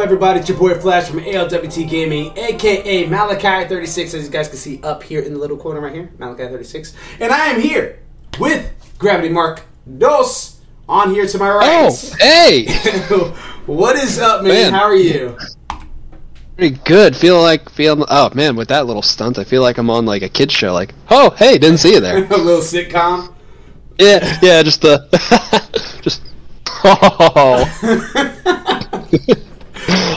up, everybody? It's your boy Flash from ALWT Gaming, aka Malachi36, as you guys can see up here in the little corner right here, Malachi36. And I am here with Gravity Mark Dos on here to my right. Oh, hey! What is up, man? How are you? Pretty good. Feel oh man, with that little stunt, I feel like I'm on like a kid's show. Like, oh hey, didn't see you there. A little sitcom. Yeah, just the just. Oh.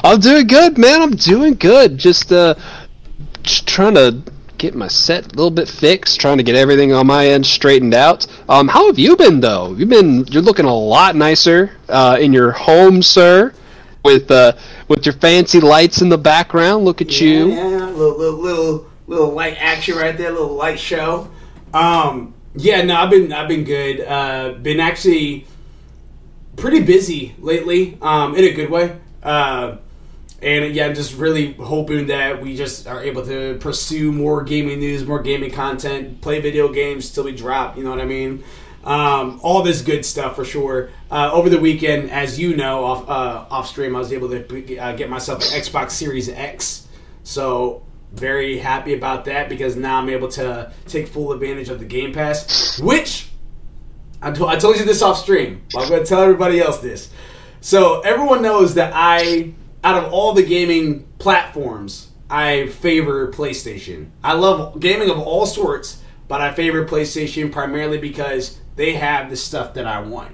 I'm doing good, man. I'm doing good. Just trying to get my set a little bit fixed, trying to get everything on my end straightened out. How have you been, though? You're looking a lot nicer in your home, sir, with your fancy lights in the background. Look at you. Yeah, little light action right there, little light show. Yeah, no, I've been good. Been actually pretty busy lately, in a good way. And yeah, I'm just really hoping that we just are able to pursue more gaming news, more gaming content, play video games till we drop, you know what I mean? All this good stuff for sure. Over the weekend, as you know, off stream, I was able to get myself an Xbox Series X. So very happy about that because now I'm able to take full advantage of the Game Pass, which I told you this off stream, but I'm going to tell everybody else this. So everyone knows that out of all the gaming platforms, I favor PlayStation. I love gaming of all sorts, but I favor PlayStation primarily because they have the stuff that I want.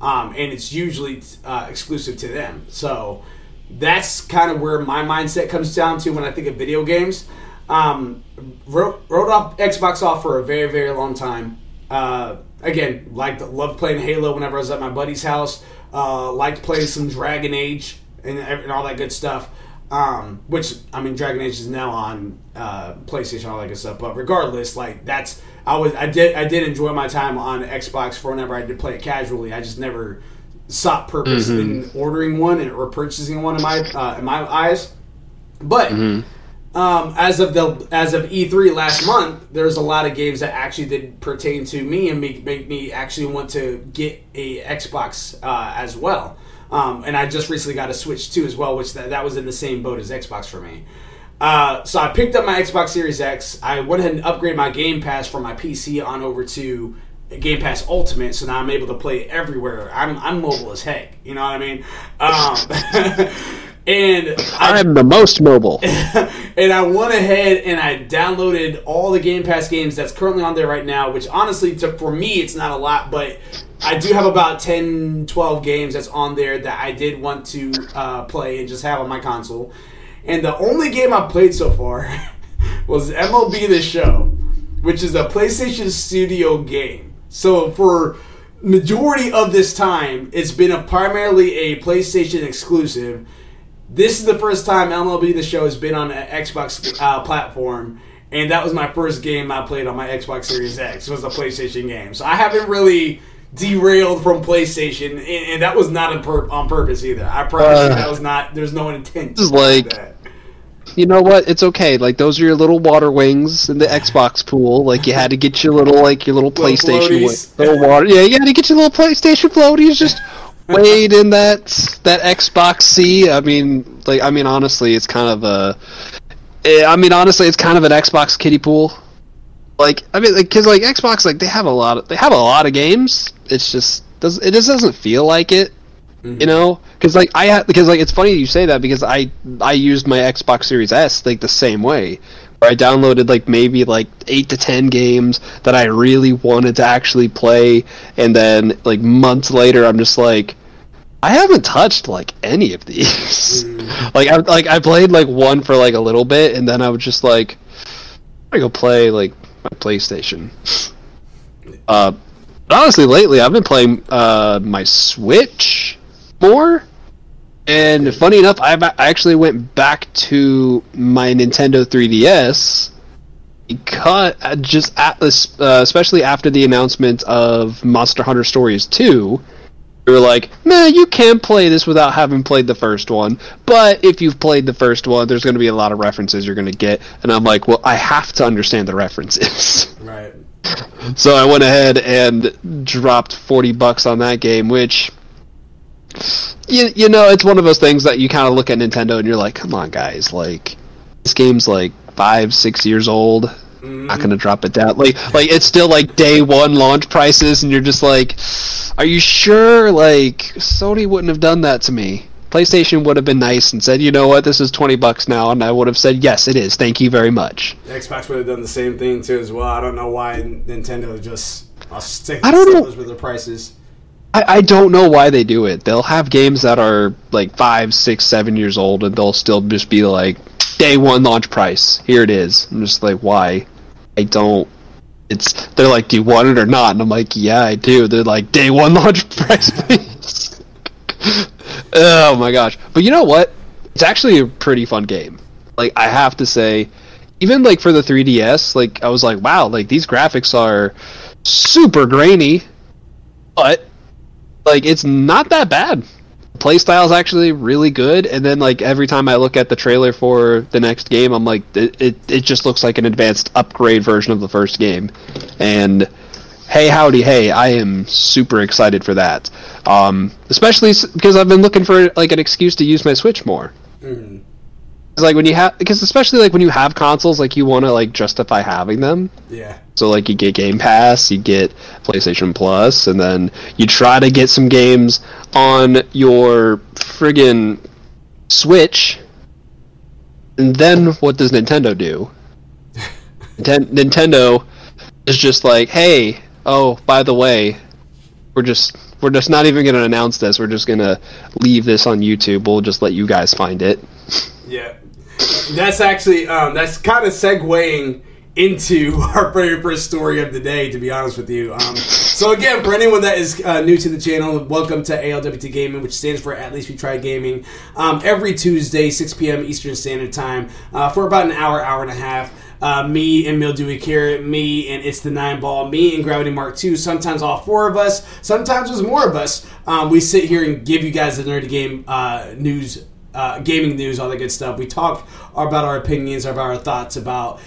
And it's usually exclusive to them. So that's kind of where my mindset comes down to when I think of video games. Wrote off Xbox off for a very, very long time. Again, loved playing Halo whenever I was at my buddy's house. Liked playing some Dragon Age and all that good stuff. Which, I mean, Dragon Age is now on PlayStation, all that good stuff. But regardless, I did enjoy my time on Xbox for whenever I did play it casually. I just never sought purpose in ordering one or purchasing one in my eyes. But as of E3 last month, there's a lot of games that actually did pertain to me and make me actually want to get a Xbox as well. And I just recently got a Switch 2 as well, which that was in the same boat as Xbox for me. So I picked up my Xbox Series X. I went ahead and upgraded my Game Pass from my PC on over to Game Pass Ultimate, so now I'm able to play everywhere. I'm mobile as heck, you know what I mean? And I'm the most mobile. And I went ahead and I downloaded all the Game Pass games that's currently on there right now, which honestly, for me, it's not a lot, but I do have about 10, 12 games that's on there that I did want to play and just have on my console. And the only game I played so far was MLB The Show, which is a PlayStation Studio game. So for majority of this time, it's been primarily a PlayStation exclusive. This is the first time MLB The Show has been on an Xbox platform, and that was my first game I played on my Xbox Series X. It was a PlayStation game. So I haven't really derailed from PlayStation, and that was not on purpose either. I promise you that was not, there's no intent to that. You know what, it's okay. Like, those are your little water wings in the Xbox pool. Like, you had to get your little, PlayStation floaties. Yeah, you had to get your little PlayStation floaties, just wade in that Xbox C. Honestly, it's kind of an Xbox kiddie pool. Because Xbox, they have a lot of games. It's just doesn't feel like it, you know. Because it's funny you say that because I used my Xbox Series S the same way. Where I downloaded maybe 8 to 10 games that I really wanted to actually play, and then months later I'm just I haven't touched any of these. I played one for a little bit, and then I was just I go play my PlayStation. Honestly, lately I've been playing my Switch more. And funny enough, I actually went back to my Nintendo 3DS because especially after the announcement of Monster Hunter Stories 2, they were you can't play this without having played the first one. But if you've played the first one, there's going to be a lot of references you're going to get. And I'm well, I have to understand the references. Right. So I went ahead and dropped $40 on that game, which you know, it's one of those things that you kind of look at Nintendo and you're like, come on, guys, like, this game's like 5-6 years old. Mm-hmm. Not gonna drop it down. Like it's still like day one launch prices, and you're just like, are you sure? Like, Sony wouldn't have done that to me. PlayStation would have been nice and said, you know what, this is $20 now, and I would have said, yes, it is, thank you very much. Xbox would have done the same thing too as well. I don't know why Nintendo just sticks with their prices. I don't know why they do it. They'll have games that are like 5, 6, 7 years old, and they'll still just be like, day one launch price, here it is. I'm just like, why? I don't. It's, they're like, do you want it or not? And I'm like, yeah, I do. They're like, day one launch price, please. Oh my gosh. But you know what? It's actually a pretty fun game. Like, I have to say, even like for the 3DS, like, I was like, wow, like, these graphics are super grainy, but like, it's not that bad. Playstyle is actually really good, and then like every time I look at the trailer for the next game, I'm like, it just looks like an advanced upgrade version of the first game. And hey howdy hey, I am super excited for that, especially because I've been looking for like an excuse to use my Switch more. Mm-hmm. It's like when you have consoles, like, you want to like justify having them. Yeah. So like, you get Game Pass, you get PlayStation Plus, and then you try to get some games on your friggin' Switch. And then what does Nintendo do? Nintendo is just like, hey, oh, by the way, we're just not even gonna announce this. We're just gonna leave this on YouTube. We'll just let you guys find it. Yeah. That's actually, that's kind of segueing into our very first story of the day, to be honest with you. So again, for anyone that is new to the channel, welcome to ALWT Gaming, which stands for At Least We Try Gaming. Every Tuesday, 6 p.m. Eastern Standard Time, for about an hour, hour and a half. Me and Mildewy Carrot, me and It's the Nine Ball, me and Gravity Mark 2, sometimes all four of us, sometimes there's more of us. We sit here and give you guys the nerdy game news, gaming news, all that good stuff. We talk about our opinions, about our thoughts, about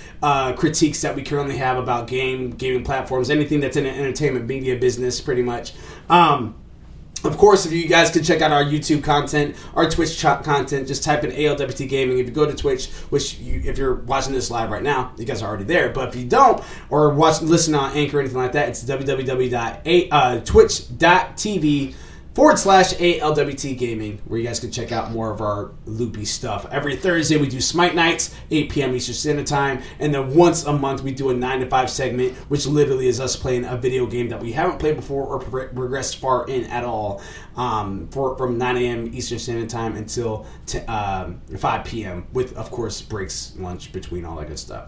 critiques that we currently have about gaming platforms, anything that's in the entertainment media business, pretty much. Of course, if you guys can check out our YouTube content, our Twitch content, just type in ALWT Gaming. If you go to Twitch, if you're watching this live right now, you guys are already there. But if you don't, or listen on Anchor or anything like that, it's twitch.tv/ALWT Gaming, where you guys can check out more of our loopy stuff. Every Thursday, we do Smite Nights, 8 p.m. Eastern Standard Time. And then once a month, we do a 9 to 5 segment, which literally is us playing a video game that we haven't played before or progressed far in at all, from 9 a.m. Eastern Standard Time until 5 p.m. with, of course, breaks, lunch, between, all that good stuff.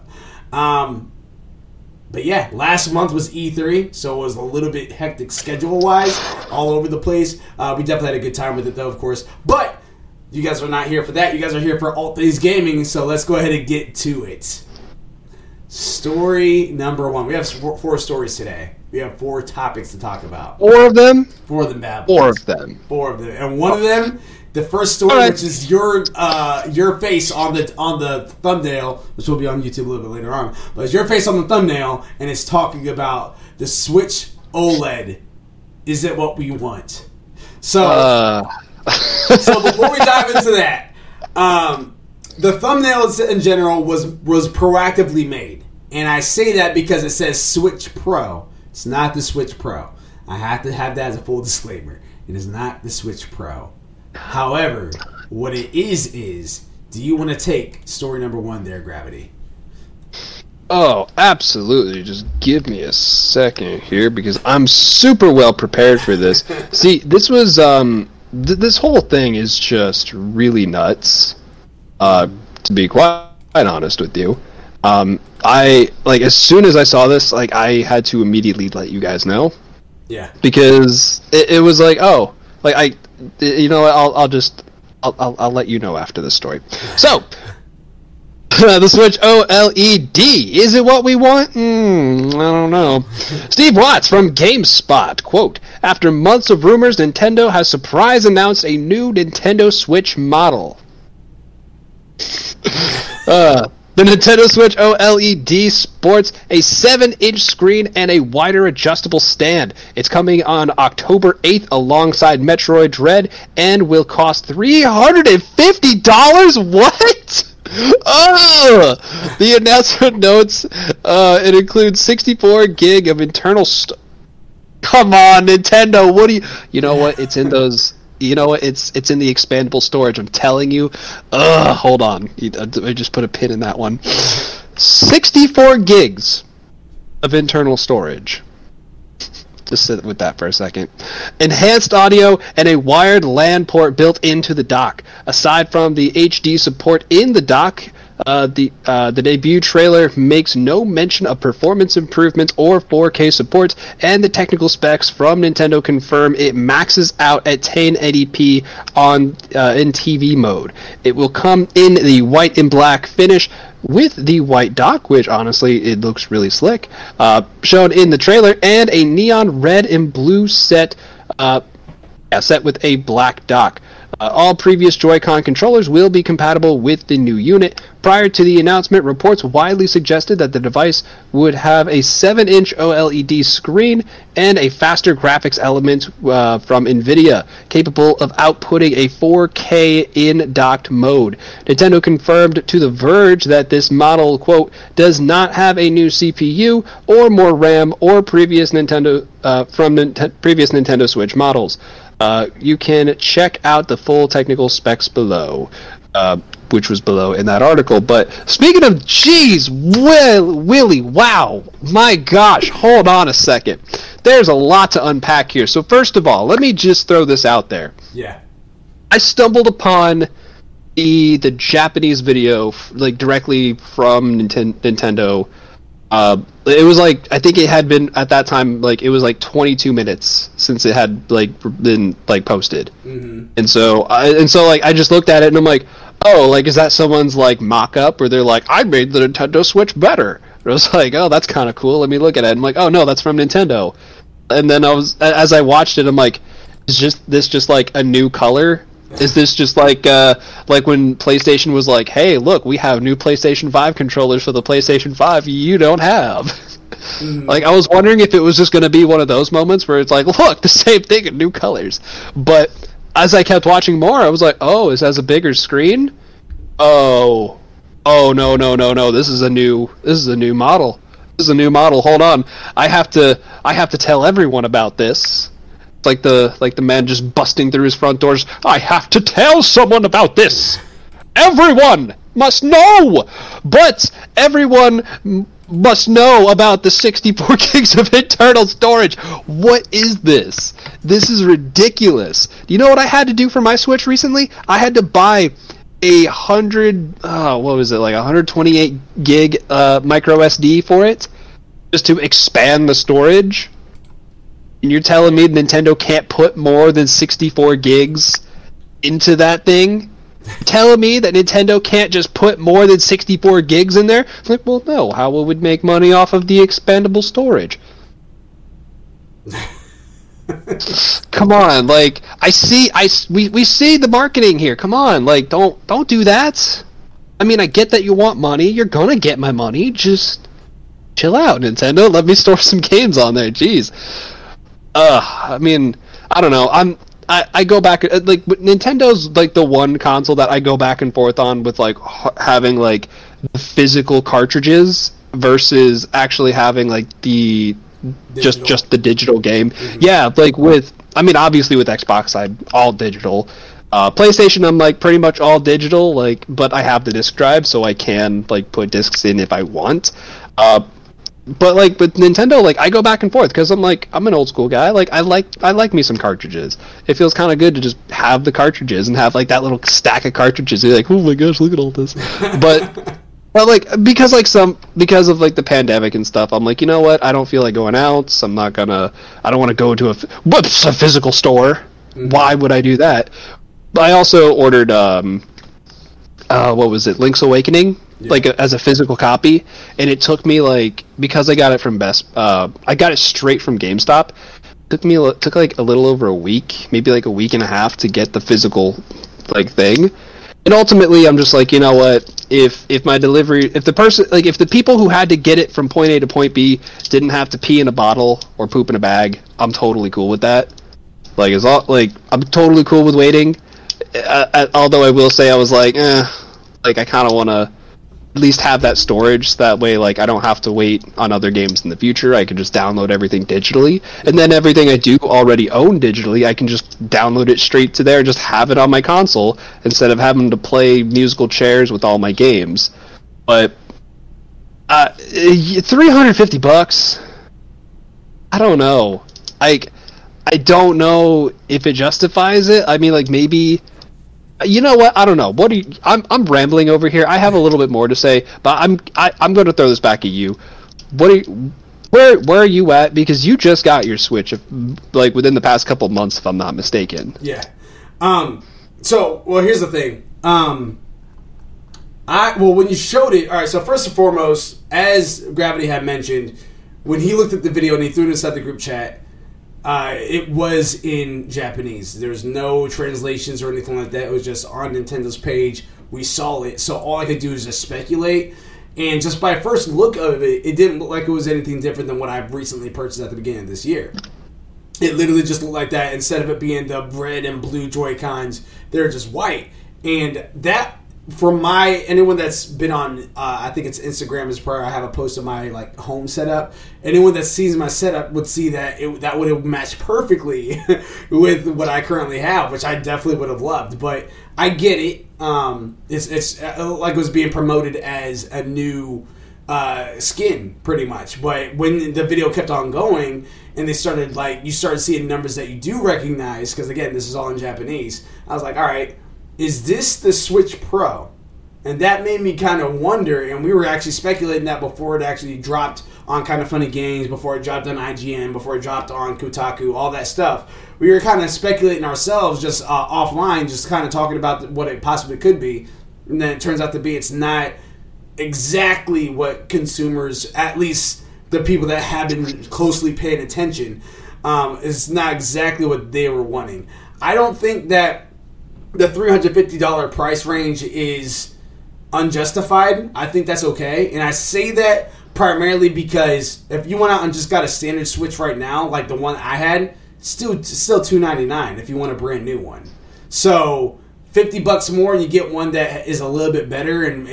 But yeah, last month was E3, so it was a little bit hectic schedule-wise, all over the place. We definitely had a good time with it, though, of course. But you guys are not here for that. You guys are here for All Things Gaming, so let's go ahead and get to it. Story number one. We have four stories today. We have four topics to talk about. Four of them? Four of them, bad boys. Four of them. And one of them, the first story, right, which is your face on the thumbnail, which will be on YouTube a little bit later on, but it's your face on the thumbnail, and it's talking about the Switch OLED. Is it what we want? So, so before we dive into that, the thumbnail in general was proactively made, and I say that because it says Switch Pro. It's not the Switch Pro. I have to have that as a full disclaimer. It is not the Switch Pro. However, what it is, do you want to take story number one there, Gravity? Oh, absolutely. Just give me a second here, because I'm super well prepared for this. See, this was, this whole thing is just really nuts, to be quite honest with you. I, like, as soon as I saw this, like, I had to immediately let you guys know. Yeah. Because it was like, oh, like, I... You know, I'll let you know after this story. So, the Switch OLED, is it what we want? I don't know. Steve Watts from GameSpot, quote, "After months of rumors, Nintendo has surprise announced a new Nintendo Switch model." The Nintendo Switch OLED sports a 7-inch screen and a wider adjustable stand. It's coming on October 8th alongside Metroid Dread and will cost $350? What? Oh! The announcer notes it includes 64 gig of internal Come on, Nintendo, what do you... You know what? It's in those... You know what? It's in the expandable storage. I'm telling you. Hold on. I just put a pin in that one. 64 gigs of internal storage. Just sit with that for a second. Enhanced audio and a wired LAN port built into the dock. Aside from the HD support in the dock, the debut trailer makes no mention of performance improvements or 4K support, and the technical specs from Nintendo confirm it maxes out at 1080p in TV mode. It will come in the white and black finish with the white dock, which honestly, it looks really slick, shown in the trailer, and a neon red and blue set with a black dock. All previous Joy-Con controllers will be compatible with the new unit. Prior to the announcement, reports widely suggested that the device would have a 7-inch OLED screen and a faster graphics element from NVIDIA, capable of outputting a 4K in docked mode. Nintendo confirmed to The Verge that this model, quote, does not have a new CPU or more RAM or previous Nintendo previous Nintendo Switch models. You can check out the full technical specs below, which was below in that article. But speaking of, geez, Willy, wow, my gosh, hold on a second. There's a lot to unpack here. So first of all, let me just throw this out there. Yeah. I stumbled upon the Japanese video, like, directly from Nintendo. It was like, I think it had been at that time, like, it was like 22 minutes since it had like been like posted. Mm-hmm. And so like, I just looked at it and I'm like, oh, like, is that someone's like mock up where they're like, I made the Nintendo Switch better. And I was like, oh, that's kind of cool. Let me look at it. And I'm like, oh no, that's from Nintendo. And then as I watched it, I'm like, is this just like a new color? Is this just like when PlayStation was like, hey, look, we have new PlayStation 5 controllers for the PlayStation 5 you don't have? Mm-hmm. Like, I was wondering if it was just going to be one of those moments where it's like, look, the same thing in new colors. But as I kept watching more, I was like, oh, it has a bigger screen? Oh, no, this is a new model. This is a new model. Hold on. I have to tell everyone about this. Like the man just busting through his front doors. I have to tell someone about this. Everyone must know. But everyone must know about the 64 gigs of internal storage. What is this? This is ridiculous. You know what I had to do for my Switch recently? I had to buy a 128 gig micro SD for it, just to expand the storage. And you're telling me Nintendo can't put more than 64 gigs into that thing? You're telling me that Nintendo can't just put more than 64 gigs in there? It's like, well, no. How will we make money off of the expandable storage? Come on, like, we see the marketing here. Come on, like, don't do that. I mean, I get that you want money. You're gonna get my money. Just chill out, Nintendo. Let me store some games on there. Jeez. I mean, I don't know. I go back, like, Nintendo's like the one console that I go back and forth on with, like, having like the physical cartridges versus actually having like the digital. just the digital game. Mm-hmm. Yeah, like obviously with Xbox I'm all digital. PlayStation I'm like pretty much all digital, like, but I have the disc drive, so I can like put discs in if I want. But, like, with Nintendo, like, I go back and forth, because I'm, like, I'm an old-school guy. Like, I like me some cartridges. It feels kind of good to just have the cartridges and have, like, that little stack of cartridges. You're like, oh, my gosh, look at all this. But, like, because of, like, the pandemic and stuff, I'm like, you know what? I don't feel like going out. So I'm not gonna... I don't want to go to a physical store. Mm-hmm. Why would I do that? But I also ordered, what was it? Link's Awakening? Yeah. Like, as a physical copy, and it took me, like, because I got it from I got it straight from GameStop. Took like a little over a week, maybe like a week and a half to get the physical, like, thing. And ultimately, I'm just like, you know what? if the people who had to get it from point A to point B didn't have to pee in a bottle or poop in a bag, I'm totally cool with that. I'm totally cool with waiting. Although I will say I was like, I kind of want to at least have that storage. That way, I don't have to wait on other games in the future. I can just download everything digitally. And then everything I do already own digitally, I can just download it straight to there, just have it on my console, instead of having to play musical chairs with all my games. But $350, I don't know. I don't know if it justifies it. I mean, maybe... You know what? I don't know. I'm rambling over here. I have a little bit more to say, but I'm going to throw this back at you. Where are you at? Because you just got your Switch, within the past couple months, if I'm not mistaken. Yeah. So, here's the thing. When you showed it, all right. So first and foremost, as Gravity had mentioned, when he looked at the video and he threw it inside the group chat. It was in Japanese. There's no translations or anything like that. It was just on Nintendo's page. We saw it. So all I could do is just speculate. And just by first look of it, it didn't look like it was anything different than what I've recently purchased at the beginning of this year. It literally just looked like that. Instead of it being the red and blue Joy-Cons, they're just white. And that, anyone that's been on, I think it's Instagram is where I have a post of my home setup. Anyone that sees my setup would see that that would have matched perfectly with what I currently have, which I definitely would have loved. But I get it. It's like it was being promoted as a new skin, pretty much. But when the video kept on going and they started you started seeing numbers that you do recognize, because again, this is all in Japanese. I was like, all right. Is this the Switch Pro? And that made me kind of wonder, and we were actually speculating that before it actually dropped on Kind of Funny Games, before it dropped on IGN, before it dropped on Kotaku, all that stuff. We were kind of speculating ourselves just offline, just kind of talking about what it possibly could be. And then it turns out to be it's not exactly what consumers, at least the people that have been closely paying attention, it's not exactly what they were wanting. I don't think that the $350 price range is unjustified. I think that's okay. And I say that primarily because if you went out and just got a standard Switch right now, like the one I had, it's still $299 if you want a brand new one. So $50 more and you get one that is a little bit better and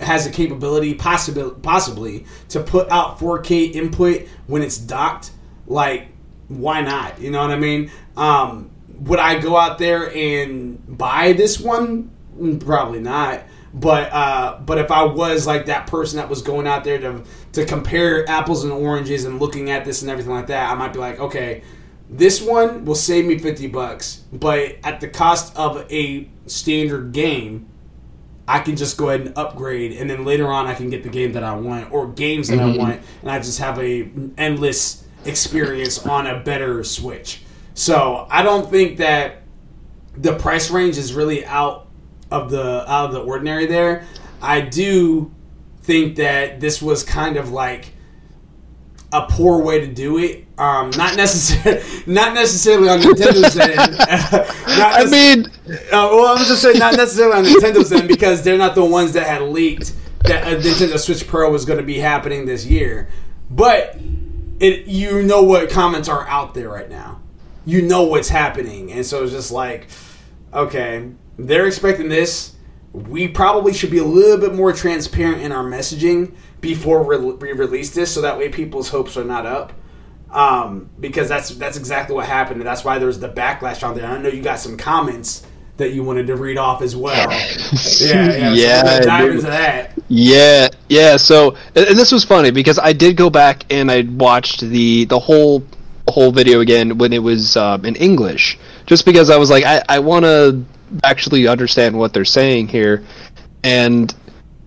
has the capability possibly to put out 4K input when it's docked. Why not? You know what I mean? Would I go out there and buy this one? Probably not. But if I was that person that was going out there to compare apples and oranges and looking at this and everything like that, I might be like, okay, this one will save me $50, but at the cost of a standard game, I can just go ahead and upgrade, and then later on I can get the game that I want or games that I want, and I just have a endless experience on a better Switch. So I don't think that the price range is really out of the ordinary there. I do think that this was kind of a poor way to do it. Not necessarily on Nintendo's end. I'm just saying not necessarily on Nintendo's end because they're not the ones that had leaked that Nintendo Switch Pro was going to be happening this year. But you know what comments are out there right now. You know what's happening. And so it's just okay, they're expecting this. We probably should be a little bit more transparent in our messaging before we release this so that way people's hopes are not up. Because that's exactly what happened. And that's why there was the backlash on there. I know you got some comments that you wanted to read off as well. Yeah. So dive into that. Yeah. So, and this was funny because I did go back and I watched the whole video again when it was in English, just because I was I want to actually understand what they're saying here, and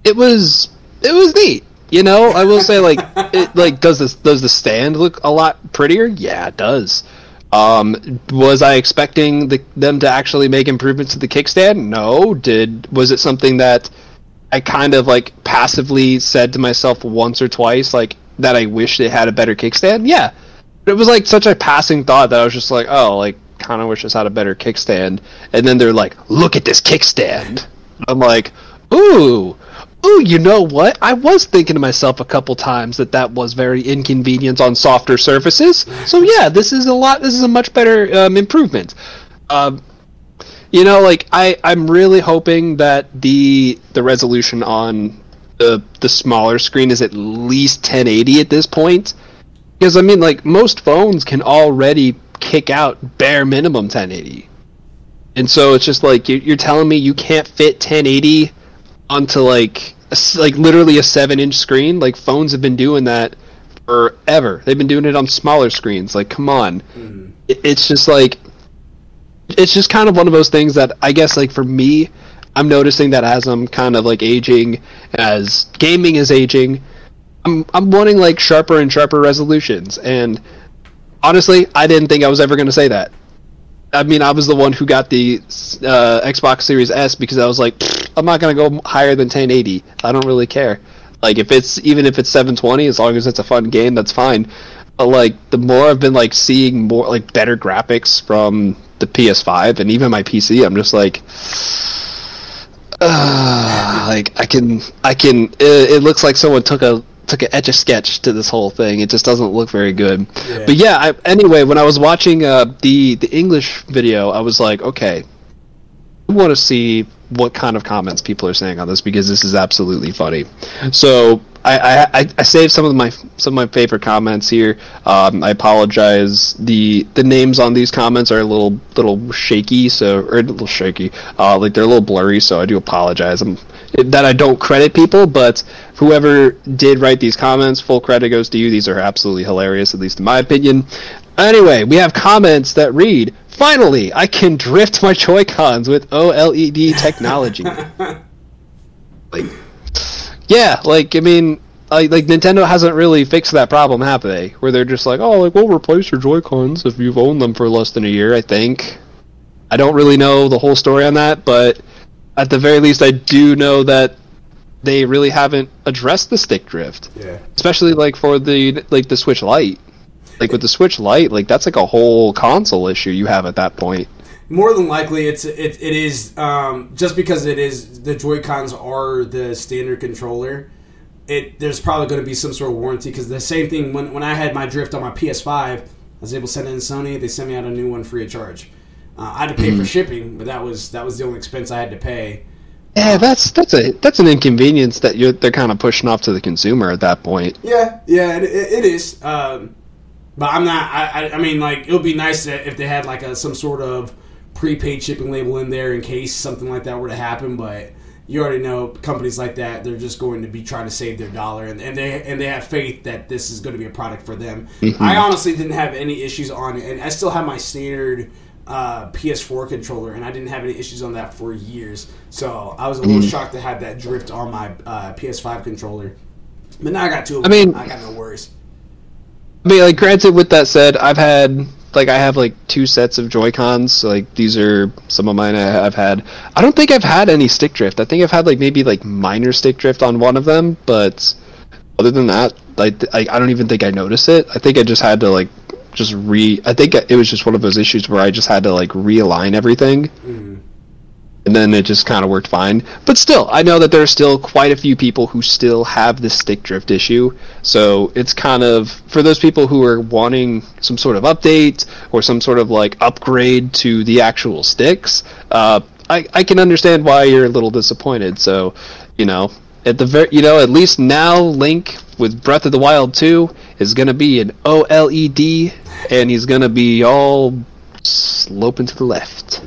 it was neat, you know. I will say does the stand look a lot prettier? Yeah, it does. Was I expecting them to actually make improvements to the kickstand? No. Was it something that I kind of passively said to myself once or twice that I wish they had a better kickstand? Yeah. It was such a passing thought that I was just kind of wish this had a better kickstand. And then they're look at this kickstand. I'm Ooh, you know what? I was thinking to myself a couple times that was very inconvenient on softer surfaces. So yeah, this is a much better improvement. You know, like I'm really hoping that the resolution on the smaller screen is at least 1080 at this point, because I mean, like most phones can already kick out bare minimum 1080, and so it's just like you're telling me you can't fit 1080 onto like literally a 7-inch screen. Like phones have been doing that forever. They've been doing it on smaller screens. Like come on, It's just like. It's just kind of one of those things that I guess, like for me, I'm noticing that as I'm kind of like aging, as gaming is aging, I'm wanting like sharper and sharper resolutions. And honestly, I didn't think I was ever going to say that. I mean, I was the one who got the Xbox Series S because I was like, I'm not going to go higher than 1080. I don't really care. Like even if it's 720, as long as it's a fun game, that's fine. But like the more I've been like seeing more like better graphics from the PS5 and even my PC, I'm just like, it looks like someone took an Etch-a-Sketch to this whole thing. It just doesn't look very good. Yeah. But yeah, anyway, when I was watching the English video, I was like, okay, I want to see what kind of comments people are saying on this because this is absolutely funny. So I saved some of my favorite comments here. I apologize. The names on these comments are a little shaky, like they're a little blurry. So I do apologize. I don't credit people, but whoever did write these comments, full credit goes to you. These are absolutely hilarious, at least in my opinion. Anyway, we have comments that read, "Finally, I can drift my Joy-Cons with OLED technology." Yeah, like, I mean, like Nintendo hasn't really fixed that problem, have they? Where they're just like, oh, like, we'll replace your Joy-Cons if you've owned them for less than a year, I think. I don't really know the whole story on that, but at the very least, I do know that they really haven't addressed the stick drift. Yeah. Especially, like, for the Switch Lite. Like, with the Switch Lite, like, that's, like, a whole console issue you have at that point. More than likely, it is just because it is the Joy-Cons are the standard controller. There's probably going to be some sort of warranty because the same thing when I had my drift on my PS5, I was able to send it in Sony. They sent me out a new one free of charge. I had to pay for shipping, but that was the only expense I had to pay. Yeah, that's an inconvenience that they're kind of pushing off to the consumer at that point. Yeah, it is. But I'm not. I mean, like it would be nice if they had like some sort of prepaid shipping label in there in case something like that were to happen, but you already know companies like that, they're just going to be trying to save their dollar, and they have faith that this is going to be a product for them. Mm-hmm. I honestly didn't have any issues on it, and I still have my standard PS4 controller, and I didn't have any issues on that for years, so I was a little shocked to have that drift on my PS5 controller, but now I got two of them. I got no worries. I mean, like, granted, with that said, I have two sets of Joy-Cons. So, like, these are some of mine I've had. I don't think I've had any stick drift. I think I've had, like, maybe, like, minor stick drift on one of them. But other than that, I don't even think I noticed it. I think I just had to, like, I think it was just one of those issues where I just had to, like, realign everything. Mm-hmm. And then it just kind of worked fine. But still, I know that there are still quite a few people who still have this stick drift issue. So it's kind of, for those people who are wanting some sort of update or some sort of like upgrade to the actual sticks, I can understand why you're a little disappointed. So, you know, at least now Link with Breath of the Wild 2 is going to be an OLED and he's going to be all sloping to the left.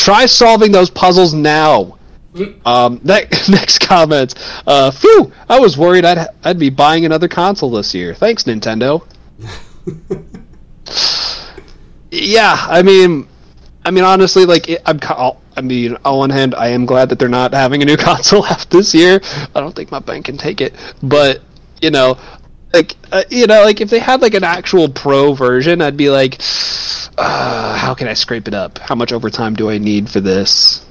Try solving those puzzles now. Next comment. Phew! I was worried I'd be buying another console this year. Thanks, Nintendo. Yeah, I mean, honestly, like, on one hand, I am glad that they're not having a new console out this year. I don't think my bank can take it, but you know. Like, if they had, like, an actual pro version, I'd be like, how can I scrape it up? How much overtime do I need for this?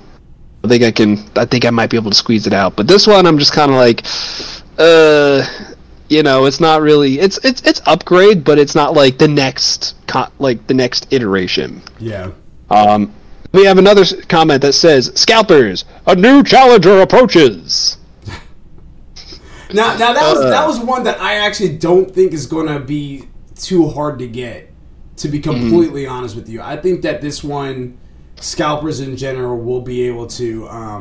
I think I might be able to squeeze it out. But this one, I'm just kind of like, you know, it's not really, it's upgrade, but it's not, like, the next iteration. Yeah. We have another comment that says, "Scalpers, a new challenger approaches." Now that was one that I actually don't think is going to be too hard to get. To be completely honest with you, I think that this one, scalpers in general will be able to. I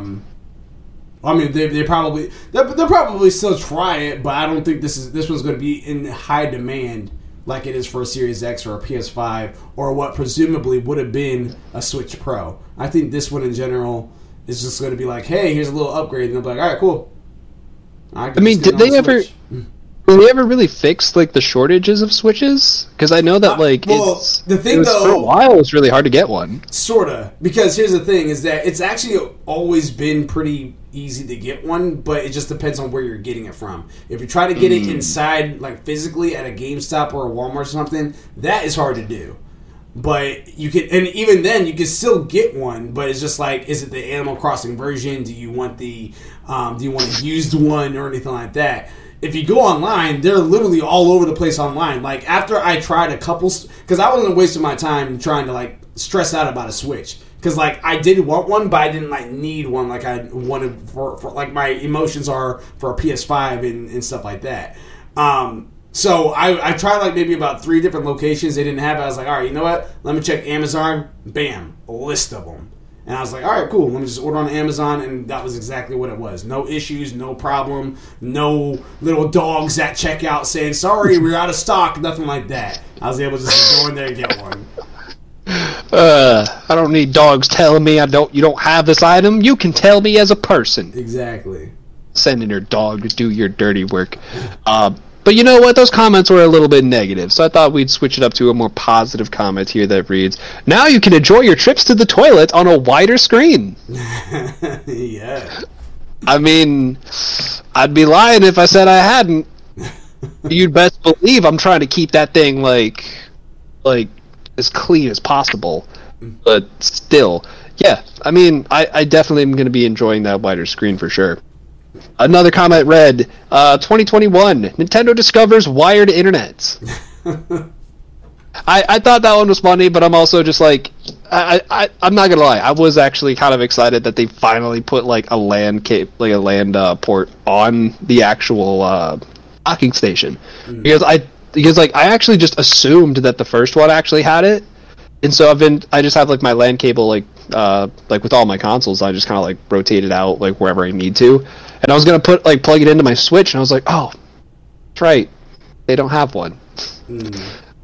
mean, they'll probably still try it, but I don't think this one's going to be in high demand like it is for a Series X or a PS5 or what presumably would have been a Switch Pro. I think this one in general is just going to be like, hey, here's a little upgrade, and they'll be like, all right, cool. I mean, did they ever really fix like the shortages of Switches? Because I know that for a while it's really hard to get one. Sorta, because here's the thing: is that it's actually always been pretty easy to get one, but it just depends on where you're getting it from. If you try to get it inside, like physically at a GameStop or a Walmart or something, that is hard to do. But you can, and even then, you can still get one. But it's just like, is it the Animal Crossing version? Do you want the, do you want a used one or anything like that? If you go online, they're literally all over the place online. Like, after I tried a couple... Because I wasn't wasting my time trying to, like, stress out about a Switch. Because, like, I did want one, but I didn't, like, need one like I wanted for like, my emotions are for a PS5 and stuff like that. So I tried, like, maybe about 3 different locations. They didn't have it. I was like, all right, you know what? Let me check Amazon. Bam. A list of them. And I was like, all right, cool. Let me just order on Amazon. And that was exactly what it was. No issues, no problem, no little dogs at checkout saying, sorry, we're out of stock, nothing like that. I was able to just go in there and get one. I don't need dogs telling me you don't have this item. You can tell me as a person. Exactly. Sending your dog to do your dirty work. But you know what? Those comments were a little bit negative, so I thought we'd switch it up to a more positive comment here that reads, now you can enjoy your trips to the toilet on a wider screen. Yeah. I mean, I'd be lying if I said I hadn't. You'd best believe I'm trying to keep that thing, like as clean as possible. But still, yeah, I mean, I definitely am going to be enjoying that wider screen for sure. Another comment read, 2021, Nintendo discovers wired internet. I thought that one was funny, but I'm also just like, I'm not going to lie. I was actually kind of excited that they finally put like a land port on the actual docking station. Because I actually just assumed that the first one actually had it. And so I just have like my LAN cable like with all my consoles, I just kind of like rotate it out like wherever I need to. And I was going to plug it into my Switch, and I was like, oh, that's right. They don't have one.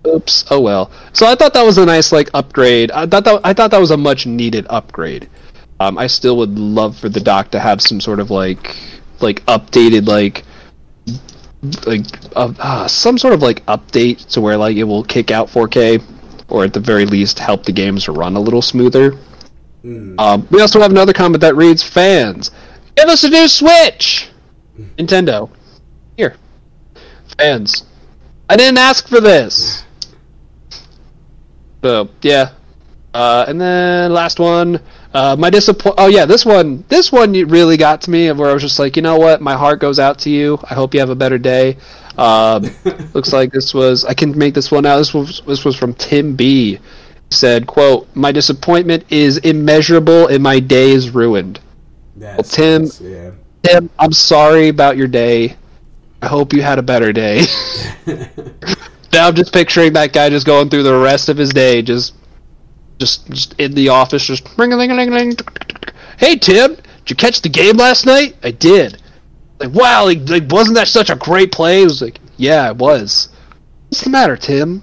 Oops. Oh, well. So I thought that was a nice, like, upgrade. I thought that was a much-needed upgrade. I still would love for the dock to have some sort of, like updated, some sort of, like, update to where, like, it will kick out 4K, or at the very least help the games run a little smoother. We also have another comment that reads, fans, give us a new Switch! Nintendo. Here. Fans. I didn't ask for this! So, yeah. And then, last one. My oh yeah, this one really got to me, where I was just like, you know what, my heart goes out to you. I hope you have a better day. Looks like this was, I can make this one out. This was from Tim B. He said, quote, my disappointment is immeasurable and my day is ruined. That's Tim, nice, yeah. Tim, I'm sorry about your day. I hope you had a better day. Now I'm just picturing that guy just going through the rest of his day, just in the office, just ring-a-ling-a-ling-a-ling. Hey, Tim, did you catch the game last night? I did. Like, wow, like wasn't that such a great play? It was like, yeah, it was. What's the matter, Tim?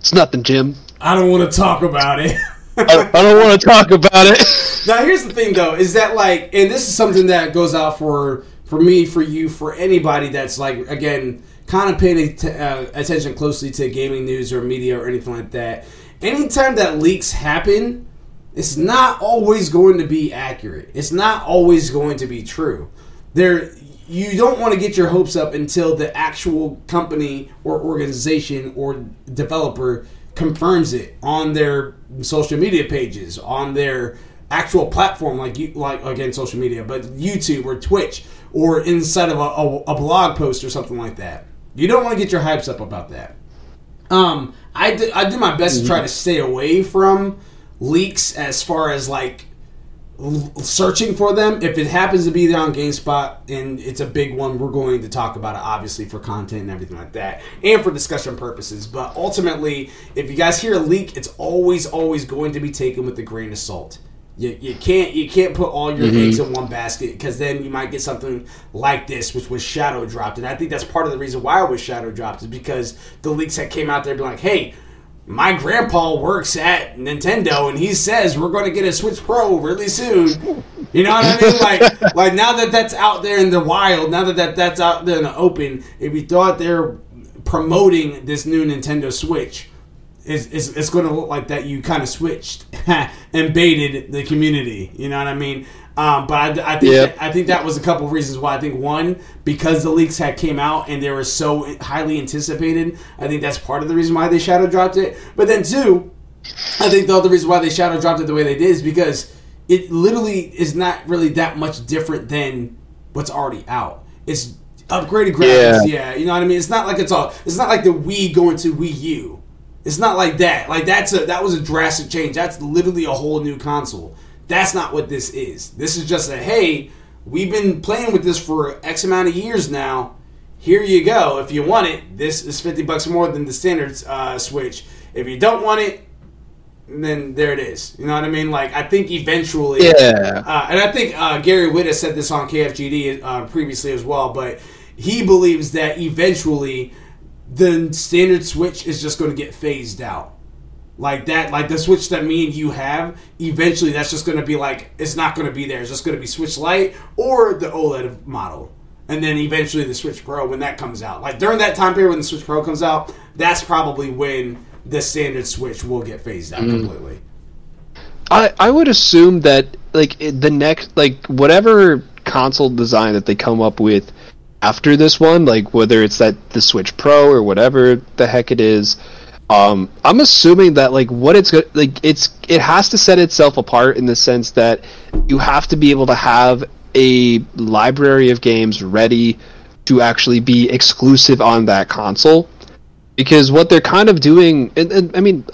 It's nothing, Jim. I don't want to talk about it. I don't want to talk about it. Now, here's the thing, though, is that, like, and this is something that goes out for me, for you, for anybody that's, like, again, kind of paying attention closely to gaming news or media or anything like that. Anytime that leaks happen, it's not always going to be accurate. It's not always going to be true. You don't want to get your hopes up until the actual company or organization or developer confirms it on their social media pages, on their actual platform, like social media, but YouTube or Twitch, or inside of a blog post or something like that. You don't want to get your hypes up about that. I do my best to try to stay away from leaks as far as like searching for them. If it happens to be there on GameSpot and it's a big one, we're going to talk about it, obviously, for content and everything like that and for discussion purposes. But ultimately, if you guys hear a leak, it's always going to be taken with a grain of salt. You can't put all your eggs in one basket, because then you might get something like this, which was shadow dropped. And I think that's part of the reason why it was shadow dropped, is because the leaks that came out there being like, hey, my grandpa works at Nintendo, and he says we're going to get a Switch Pro really soon. You know what I mean? Like now that that's out there in the wild, now that that's out there in the open, if you thought they're promoting this new Nintendo Switch, it's going to look like that you kind of switched and baited the community. You know what I mean? But I think that was a couple of reasons why. I think one, because the leaks had came out and they were so highly anticipated, I think that's part of the reason why they shadow dropped it. But then two, I think the other reason why they shadow dropped it the way they did is because it literally is not really that much different than what's already out. It's upgraded graphics, yeah. You know what I mean? It's not like it's not like the Wii going to Wii U. It's not like that. Like that was a drastic change. That's literally a whole new console. That's not what this is. This is just a, hey, we've been playing with this for X amount of years now. Here you go. If you want it, this is $50 more than the standard Switch. If you don't want it, then there it is. You know what I mean? Like, I think eventually... Yeah. And I think Gary Witta said this on KFGD previously as well, but he believes that eventually the standard Switch is just going to get phased out. Like that, like the Switch that me and you have, eventually that's just going to be like, it's not going to be there. It's just going to be Switch Lite or the OLED model. And then eventually the Switch Pro when that comes out. Like during that time period when the Switch Pro comes out, that's probably when the standard Switch will get phased out completely. I would assume that like the next, like whatever console design that they come up with after this one, like whether it's that the Switch Pro or whatever the heck it is, I'm assuming that like what it's like it has to set itself apart in the sense that you have to be able to have a library of games ready to actually be exclusive on that console, because what they're kind of doing, and I mean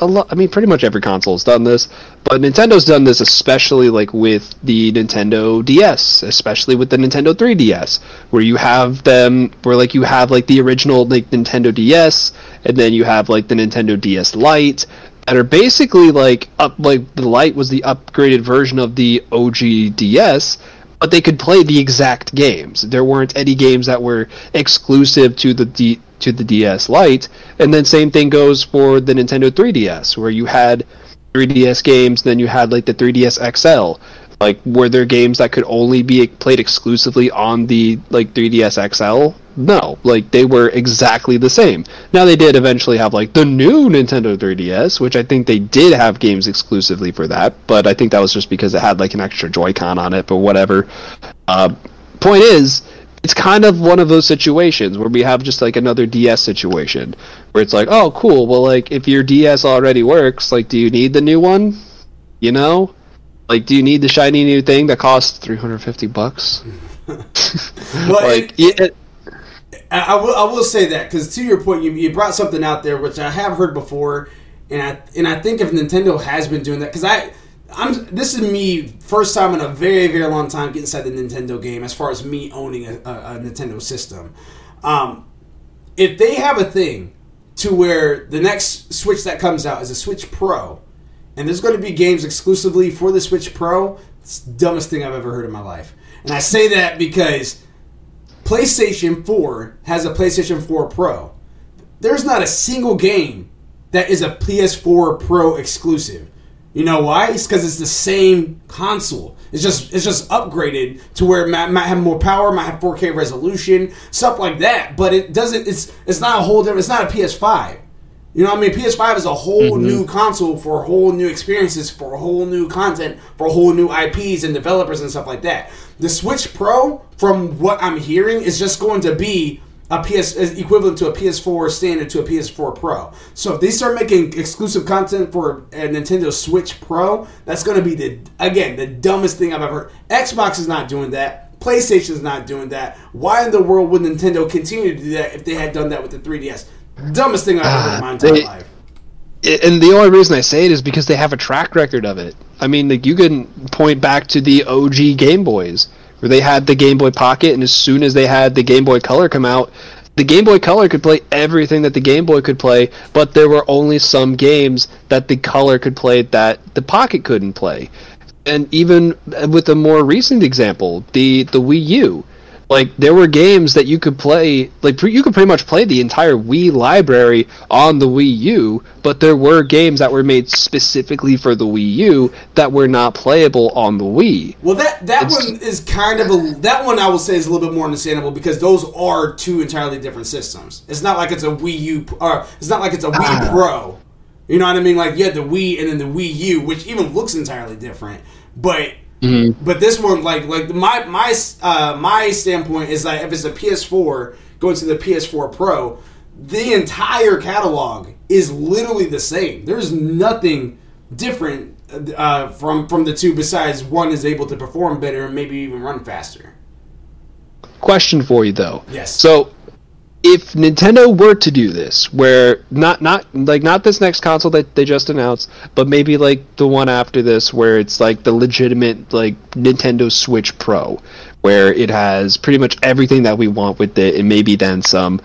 pretty much every console has done this, but Nintendo's done this especially like with the Nintendo DS, especially with the Nintendo 3DS, where you have like the original like Nintendo DS. And then you have, like, the Nintendo DS Lite, that are basically, like the Lite was the upgraded version of the OG DS, but they could play the exact games. There weren't any games that were exclusive to the DS Lite. And then same thing goes for the Nintendo 3DS, where you had 3DS games, then you had, like, the 3DS XL. Like, were there games that could only be played exclusively on the, like, 3DS XL? No, like, they were exactly the same. Now, they did eventually have, like, the new Nintendo 3DS, which I think they did have games exclusively for that, but I think that was just because it had, like, an extra Joy-Con on it, but whatever. Point is, it's kind of one of those situations where we have just, like, another DS situation, where it's like, oh, cool, well, like, if your DS already works, like, do you need the new one? You know? Like, do you need the shiny new thing that costs $350? Like, I will say that, because to your point, you brought something out there which I have heard before, and I think if Nintendo has been doing that, because this is me first time in a very, very long time getting inside the Nintendo game as far as me owning a Nintendo system. If they have a thing to where the next Switch that comes out is a Switch Pro, and there's going to be games exclusively for the Switch Pro, it's the dumbest thing I've ever heard in my life. And I say that because PlayStation 4 has a PlayStation 4 Pro. There's not a single game that is a PS4 Pro exclusive. You know why? It's because it's the same console. It's just upgraded to where it might have more power, might have 4K resolution, stuff like that. But it doesn't. It's not a whole different. It's not a PS5. You know what I mean? PS5 is a whole new console for whole new experiences, for whole new content, for whole new IPs and developers and stuff like that. The Switch Pro, from what I'm hearing, is just going to be equivalent to a PS4 standard to a PS4 Pro. So if they start making exclusive content for a Nintendo Switch Pro, that's going to be, the dumbest thing I've ever heard. Xbox is not doing that. PlayStation is not doing that. Why in the world would Nintendo continue to do that if they had done that with the 3DS? Dumbest thing I've ever heard in my entire life. And the only reason I say it is because they have a track record of it. I mean, like, you can point back to the OG Game Boys, where they had the Game Boy Pocket, and as soon as they had the Game Boy Color come out, the Game Boy Color could play everything that the Game Boy could play, but there were only some games that the Color could play that the Pocket couldn't play. And even with a more recent example, the Wii U, like, there were games that you could play, like, you could pretty much play the entire Wii library on the Wii U, but there were games that were made specifically for the Wii U that were not playable on the Wii. Well, that one I will say is a little bit more understandable, because those are two entirely different systems. It's not like it's a Wii U, or it's not like it's a Wii Pro. You know what I mean? Like, you had the Wii and then the Wii U, which even looks entirely different, but... Mm-hmm. But this one, like my standpoint is that if it's a PS4 going to the PS4 Pro, the entire catalog is literally the same. There's nothing different from the two, besides one is able to perform better and maybe even run faster. Question for you, though. Yes. So, if Nintendo were to do this, where not this next console that they just announced, but maybe like the one after this, where it's like the legitimate like Nintendo Switch Pro, where it has pretty much everything that we want with it, and maybe then some,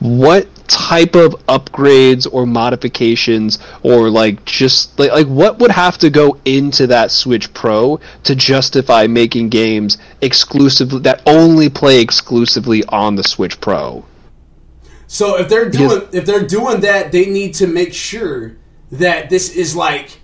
what type of upgrades or modifications, or like just like what would have to go into that Switch Pro to justify making games exclusively that only play exclusively on the Switch Pro? So if they're doing that, they need to make sure that this is like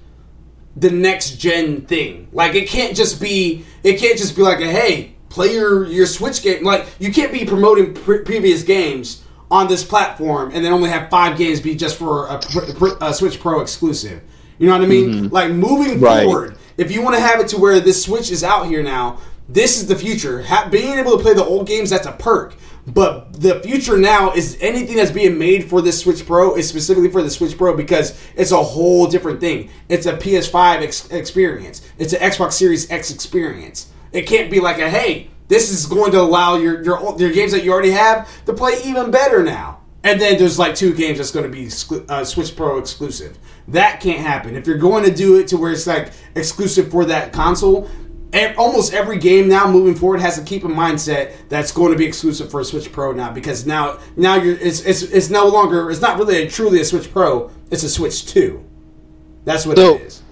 the next gen thing. Like, it can't just be like a, hey, play your Switch game. Like, you can't be promoting previous games on this platform and then only have 5 games be just for a Switch Pro exclusive. You know what I mean? Mm-hmm. Like, moving forward, if you want to have it to where this Switch is out here now, this is the future. Being able to play the old games, that's a perk. But the future now is anything that's being made for this Switch Pro is specifically for the Switch Pro, because it's a whole different thing. It's a PS5 experience. It's an Xbox Series X experience. It can't be like a, hey, this is going to allow your games that you already have to play even better now. And then there's like 2 games that's going to be Switch Pro exclusive. That can't happen. If you're going to do it to where it's like exclusive for that console... And almost every game now moving forward has to keep a mindset that's going to be exclusive for a Switch Pro now, because now it's no longer, it's not really truly a Switch Pro, it's a Switch 2. That's what it is.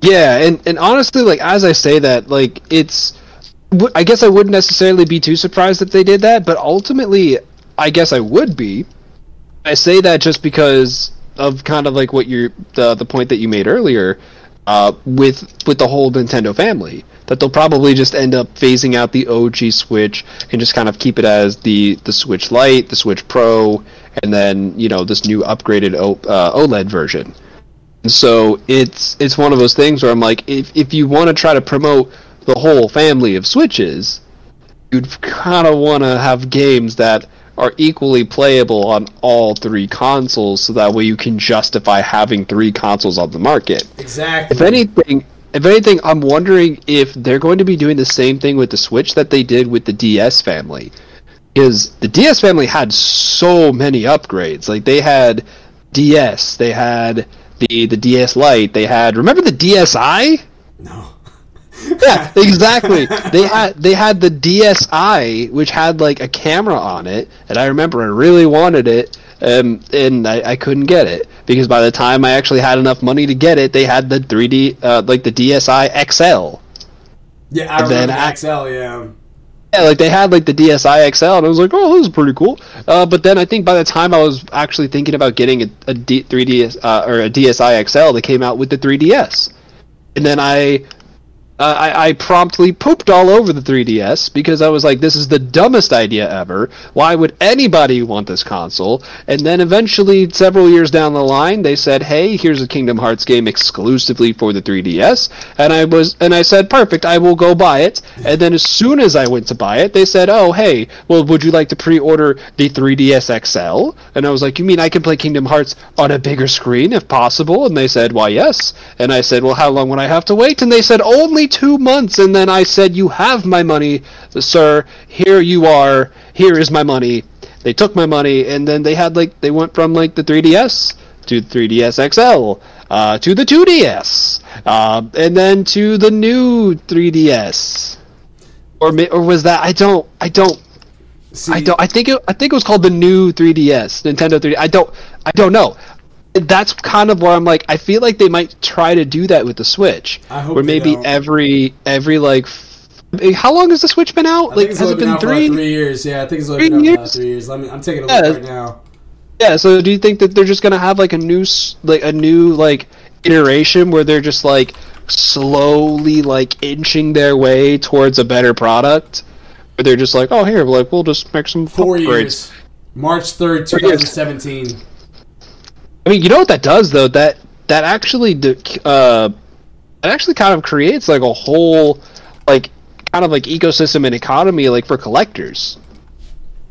Yeah, and honestly, like, as I say that, like, it's, I guess I wouldn't necessarily be too surprised if they did that, but ultimately, I guess I would be. I say that just because of kind of like what the point that you made earlier. With the whole Nintendo family, that they'll probably just end up phasing out the OG Switch and just kind of keep it as the Switch Lite, the Switch Pro, and then, you know, this new upgraded OLED version. And so it's one of those things where I'm like, if you want to try to promote the whole family of Switches, you'd kind of want to have games that are equally playable on all 3 consoles, so that way you can justify having 3 consoles on the market. Exactly. If anything, I'm wondering if they're going to be doing the same thing with the Switch that they did with the DS family. Because the DS family had so many upgrades. Like, they had DS, they had the DS Lite, they had... Remember the DSi? No. Yeah, exactly. They had the DSi, which had like a camera on it, and I remember I really wanted it, and I couldn't get it, because by the time I actually had enough money to get it, they had the 3D, like the DSi XL. Yeah, I remember the XL. Yeah. Yeah, like they had like the DSi XL, and I was like, oh, this is pretty cool. But then I think by the time I was actually thinking about getting a DSi XL, they came out with the 3DS, and then I promptly pooped all over the 3DS, because I was like, this is the dumbest idea ever. Why would anybody want this console? And then eventually, several years down the line, they said, hey, here's a Kingdom Hearts game exclusively for the 3DS. And I said, perfect, I will go buy it. And then as soon as I went to buy it, they said, oh, hey, well, would you like to pre-order the 3DS XL? And I was like, you mean I can play Kingdom Hearts on a bigger screen if possible? And they said, why, yes. And I said, well, how long would I have to wait? And they said, only 2 months. And then I said, you have my money, sir, here you are, here is my money. They took my money, and then they went from like the 3DS to the 3DS XL, to the 2DS, and then to the new 3DS. Or was that? I don't. See, I think it was called the new 3DS, Nintendo 3DS. I don't know. That's kind of where I'm like, I feel like they might try to do that with the Switch. I hope. Or maybe every like. How long has the Switch been out? Like, has it been 3 years? Yeah, I think it's been out for about 3 years. I'm taking a look right now. Yeah. So, do you think that they're just gonna have like a new iteration where they're just like slowly like inching their way towards a better product? Or they're just like, oh, here, like we'll just make some 4 upgrades. March 3rd, 2017. I mean, you know what that does though? That actually kind of creates like a whole like. Kind of like ecosystem and economy, like for collectors.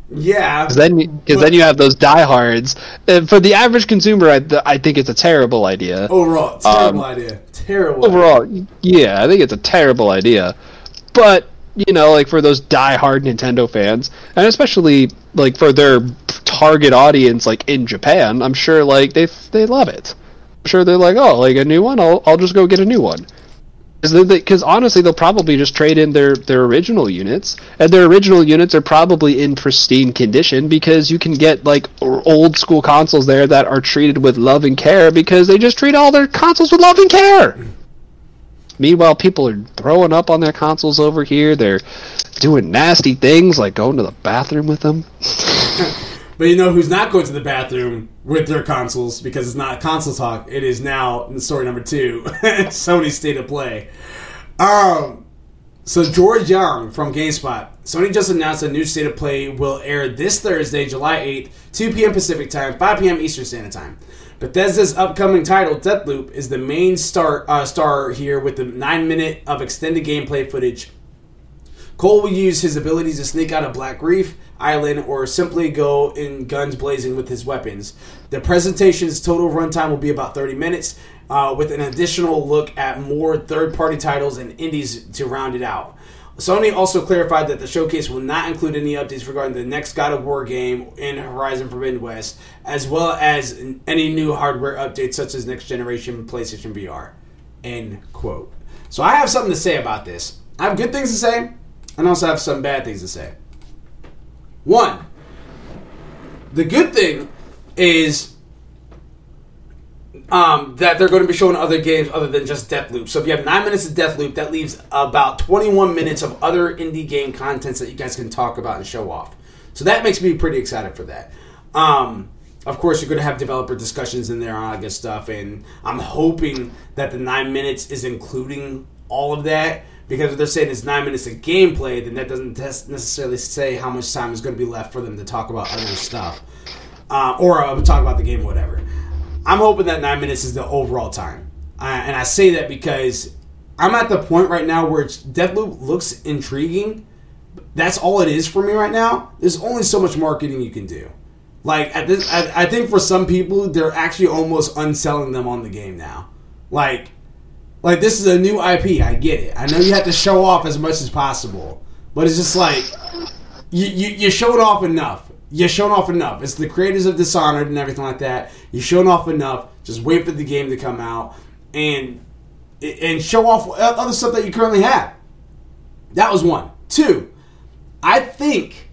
Yeah, because then you have those diehards. And for the average consumer, I think it's a terrible idea. Overall, terrible idea. Terrible. Overall, yeah, I think it's a terrible idea. But you know, like for those diehard Nintendo fans, and especially like for their target audience, like in Japan, I'm sure like they love it. I'm sure they're like, oh, like a new one. I'll just go get a new one. Because honestly, they'll probably just trade in their original units, and their original units are probably in pristine condition because you can get like old school consoles there that are treated with love and care because they just treat all their consoles with love and care. Meanwhile, people are throwing up on their consoles over here. They're doing nasty things like going to the bathroom with them. But you know who's not going to the bathroom with their consoles, because it's not console talk. It is now in story number 2, Sony's State of Play. So George Young from GameSpot. Sony just announced a new State of Play will air this Thursday, July 8th, 2 p.m. Pacific Time, 5 p.m. Eastern Standard Time. Bethesda's upcoming title, Deathloop, is the main star here with the 9-minute of extended gameplay footage. Cole will use his abilities to sneak out of Black Reef Island or simply go in guns blazing with his weapons. The presentation's total runtime will be about 30 minutes, with an additional look at more third-party titles and indies to round it out. Sony also clarified that the showcase will not include any updates regarding the next God of War game and Horizon Forbidden West, as well as any new hardware updates such as Next Generation PlayStation VR. End quote. So I have something to say about this. I have good things to say. And also have some bad things to say. One, the good thing is that they're going to be showing other games other than just Deathloop. So if you have 9 minutes of Deathloop, that leaves about 21 minutes of other indie game contents that you guys can talk about and show off. So that makes me pretty excited for that. Of course, you're going to have developer discussions in there on all that good stuff. And I'm hoping that the 9 minutes is including all of that. Because if they're saying it's 9 minutes of gameplay, then that doesn't necessarily say how much time is going to be left for them to talk about other stuff. Or talk about the game, whatever. I'm hoping that 9 minutes is the overall time. And I say that because I'm at the point right now where Deathloop looks intriguing. That's all it is for me right now. There's only so much marketing you can do. Like, at this, I think for some people, they're actually almost unselling them on the game now. Like, this is a new IP. I get it. I know you have to show off as much as possible. But it's just like, you showed off enough. You showed off enough. It's the creators of Dishonored and everything like that. You showed off enough. Just wait for the game to come out. And show off other stuff that you currently have. That was one. Two, I think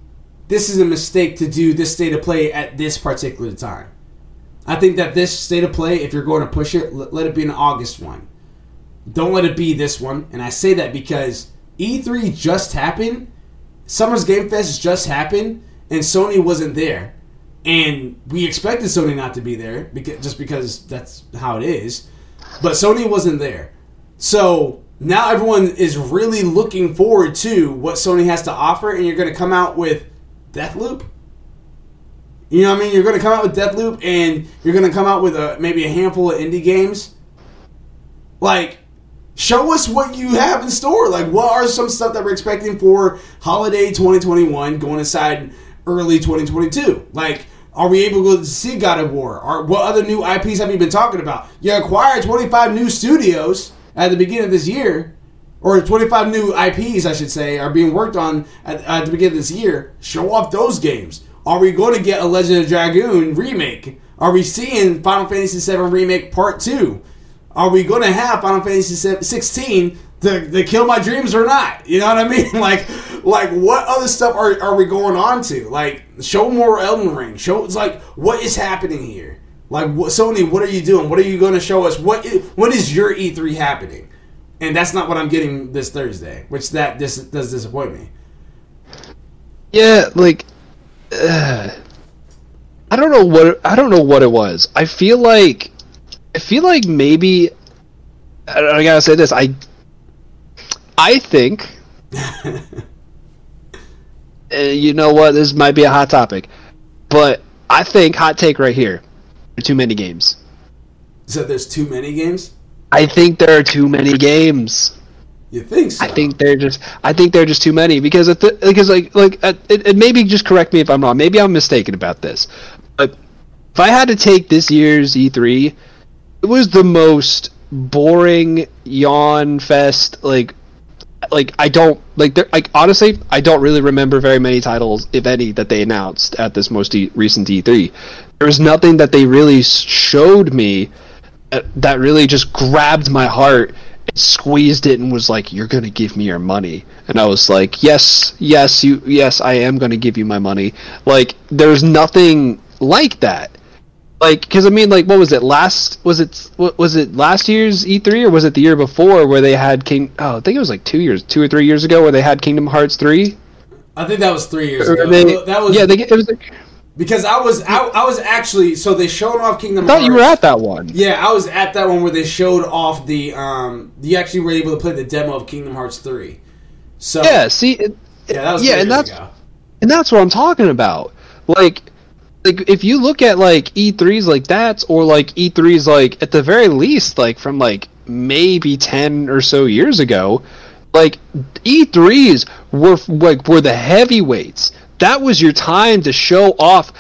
this is a mistake to do this State of Play at this particular time. I think that this State of Play, if you're going to push it, let it be an August one. Don't let it be this one. And I say that because E3 just happened. Summer's Game Fest just happened. And Sony wasn't there. And we expected Sony not to be there. Because that's how it is. But Sony wasn't there. So now everyone is really looking forward to what Sony has to offer. And you're going to come out with Deathloop? You know what I mean? You're going to come out with Deathloop. And you're going to come out with maybe a handful of indie games. Like... show us what you have in store. Like, what are some stuff that we're expecting for holiday 2021 going inside early 2022? Like, are we able to see God of War? What other new IPs have you been talking about? You acquired 25 new studios at the beginning of this year. Or 25 new IPs, I should say, are being worked on at the beginning of this year. Show off those games. Are we going to get a Legend of Dragoon remake? Are we seeing Final Fantasy VII Remake Part 2? Are we going to have Final Fantasy 16 to kill my dreams or not? You know what I mean? Like what other stuff are we going on to? Like, show more Elden Ring. Show, it's like, what is happening here? Like, what, Sony, what are you doing? What are you going to show us? What is your E3 happening? And that's not what I'm getting this Thursday, which this does disappoint me. Yeah, like, I don't know what it was. I feel like maybe I gotta say this. I think, you know what? This might be a hot topic, but I think hot take right here. There are too many games. So there's too many games? I think there are too many games. You think so? I think they're just too many because maybe just correct me if I'm wrong. Maybe I'm mistaken about this. But if I had to take this year's E3, it was the most boring yawn fest. Honestly, I don't really remember very many titles, if any, that they announced at this most recent E3. There was nothing that they really showed me that really just grabbed my heart, and squeezed it, and was like, "You're gonna give me your money," and I was like, "Yes, I am gonna give you my money." Like, there's nothing like that. Like, because I mean, like, what was it? Was it last year's E3 or was it the year before where they had I think it was like 2 or 3 years ago where they had Kingdom Hearts 3. I think that was 3 years ago. It was like. Because I was actually, so they showed off Kingdom Hearts. I thought you were at that one. Yeah, I was at that one where they showed off the, you actually were able to play the demo of Kingdom Hearts 3. So yeah, see, that was 3 years ago. And that's what I'm talking about. Like if you look at, like, E3s like that, or, like, E3s, like, at the very least, like, from, like, maybe 10 or so years ago, like, E3s were the heavyweights. That was your time to show off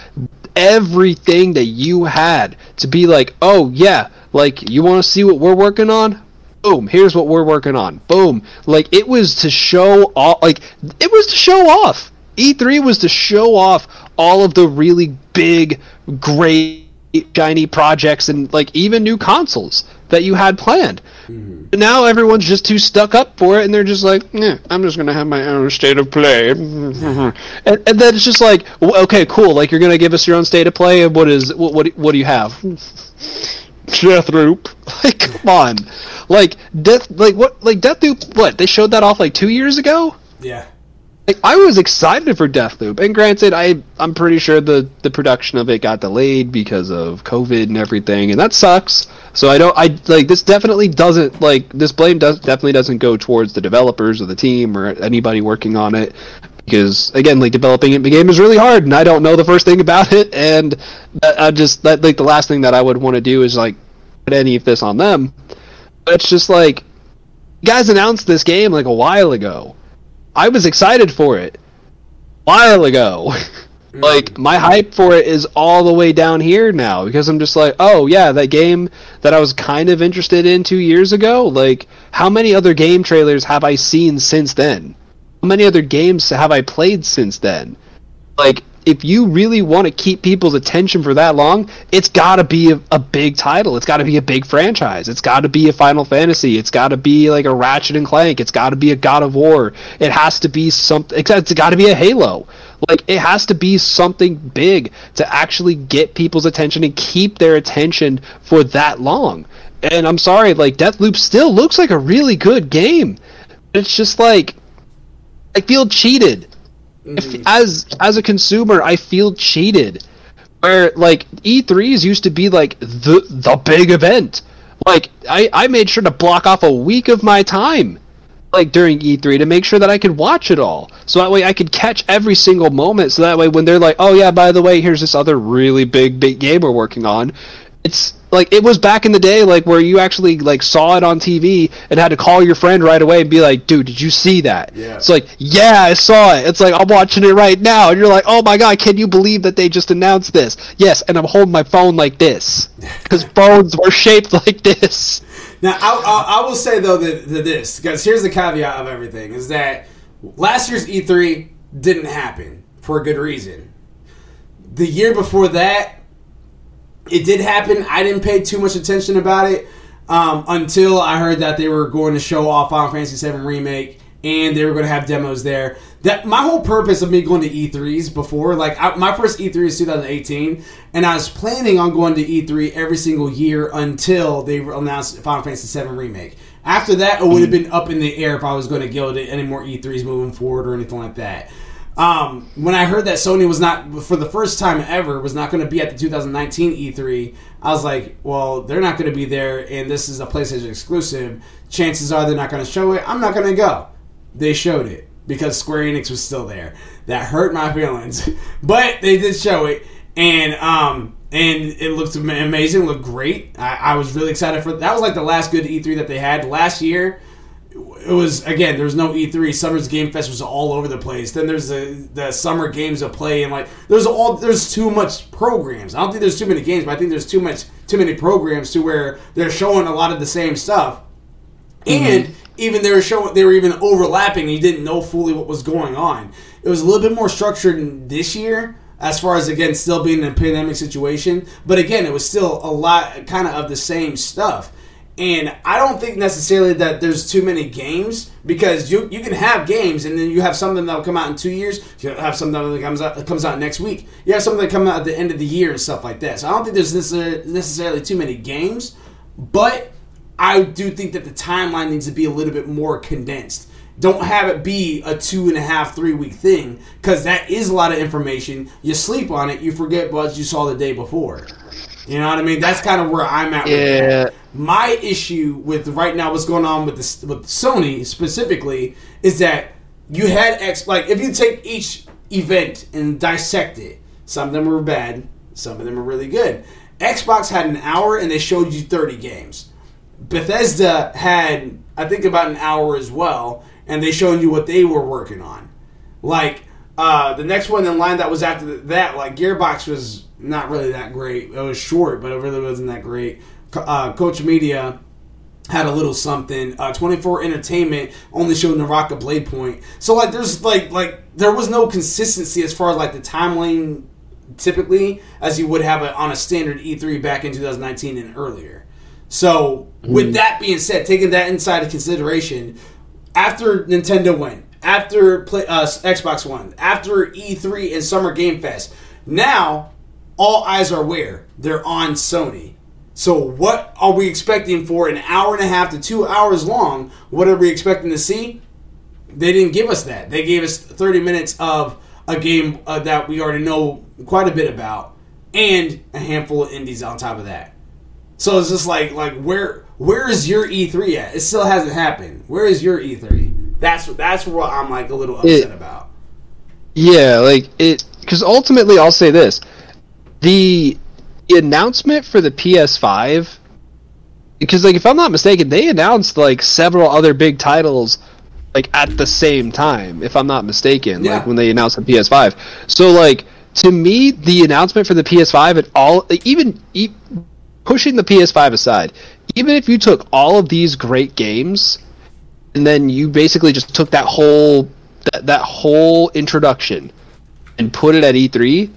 everything that you had. To be like, oh, yeah, like, you want to see what we're working on? Boom, here's what we're working on. Boom. Like, it was to show off. Like, it was to show off. E3 was to show off all of the really big, great, shiny projects and, like, even new consoles that you had planned. Mm-hmm. But now everyone's just too stuck up for it, and they're just like, I'm just going to have my own state of play. and then it's just like, okay, cool, like, you're going to give us your own state of play, and what do you have? Deathloop. Like, come on. Deathloop, what, they showed that off, like, 2 years ago? Yeah. Like, I was excited for Deathloop, and granted, I'm pretty sure the production of it got delayed because of COVID and everything, and that sucks. So this blame definitely doesn't go towards the developers or the team or anybody working on it, because again, like, developing the game is really hard, and I don't know the first thing about it, and the last thing that I would want to do is, like, put any of this on them. But it's just like, you guys announced this game, like, a while ago. I was excited for it a while ago. Like, my hype for it is all the way down here now, because I'm just like, oh, yeah, that game that I was kind of interested in 2 years ago, like, how many other game trailers have I seen since then? How many other games have I played since then? Like, if you really want to keep people's attention for that long, it's got to be a big title. It's got to be a big franchise. It's got to be a Final Fantasy. It's got to be like a Ratchet and Clank. It's got to be a God of War. It has to be something. It's got to be a Halo. Like, it has to be something big to actually get people's attention and keep their attention for that long. And I'm sorry, like, Deathloop still looks like a really good game. It's just like, I feel cheated. As a consumer, I feel cheated. Where, like, E3s used to be, like, the big event. Like, I made sure to block off a week of my time, like, during E3 to make sure that I could watch it all. So that way I could catch every single moment. So that way when they're like, oh, yeah, by the way, here's this other really big game we're working on. It's, like, it was back in the day, like, where you actually, like, saw it on TV and had to call your friend right away and be like, dude, did you see that? Yeah. It's like, yeah, I saw it. It's like, I'm watching it right now. And you're like, oh, my God, can you believe that they just announced this? Yes, and I'm holding my phone like this because phones were shaped like this. Now, I will say, though, that this, because here's the caveat of everything, is that last year's E3 didn't happen for a good reason. The year before that, It did happen. I didn't pay too much attention about it until I heard that they were going to show off Final Fantasy VII Remake and they were going to have demos there. That my whole purpose of me going to E3s before, like my first E3 was 2018, and I was planning on going to E3 every single year until they announced Final Fantasy VII Remake. After that, it would have been up in the air if I was going to go to any more E3s moving forward or anything like that. When I heard that Sony was not, for the first time ever, was not going to be at the 2019 E3, I was like, well, they're not going to be there, and this is a PlayStation exclusive. Chances are they're not going to show it. I'm not going to go. They showed it because Square Enix was still there. That hurt my feelings. But they did show it, and it looked amazing, looked great. I was really excited for that. Was like the last good E3 that they had last year. It was, again, there was no E3. Summer's Game Fest was all over the place. Then there's the Summer Games of Play, and like there's too much programs. I don't think there's too many games, but I think there's too many programs to where they're showing a lot of the same stuff. Mm-hmm. And even they were even overlapping, and you didn't know fully what was going on. It was a little bit more structured this year, as far as, again, still being in a pandemic situation. But again, it was still a lot kind of the same stuff. And I don't think necessarily that there's too many games, because you can have games and then you have something that will come out in 2 years. You have something that comes out next week. You have something that comes out at the end of the year and stuff like that. So I don't think there's necessarily too many games, but I do think that the timeline needs to be a little bit more condensed. Don't have it be a 2.5-3 week thing, because that is a lot of information. You sleep on it, you forget what you saw the day before. You know what I mean? That's kind of where I'm at with that. My issue with right now what's going on with Sony specifically is that you had if you take each event and dissect it, some of them were bad, some of them were really good. Xbox had an hour and they showed you 30 games. Bethesda had, I think, about an hour as well, and they showed you what they were working on. Like, the next one in line that was after that, like, Gearbox was not really that great. It was short, but it really wasn't that great. Coach Media had a little something. 24 Entertainment only showed Naraka Blade Point. So, like, there's, like there was no consistency as far as, like, the timeline typically as you would have on a standard E3 back in 2019 and earlier. So, with that being said, taking that inside of consideration, after Nintendo went, after Xbox One, after E3 and Summer Game Fest, now all eyes are where? They're on Sony. So what are we expecting for an hour and a half to 2 hours long? What are we expecting to see? They didn't give us that. They gave us 30 minutes of a game that we already know quite a bit about, and a handful of indies on top of that. So it's just like where is your E3 at? It still hasn't happened. Where is your E3? That's what I'm like a little upset about. Yeah, like it, because ultimately I'll say this: the announcement for the PS5, because like if I'm not mistaken, they announced like several other big titles like at the same time. If I'm not mistaken, yeah. Like when they announced the PS5, so like to me the announcement for the PS5 at all, even pushing the PS5 aside, even if you took all of these great games and then you basically just took that whole introduction and put it at E3,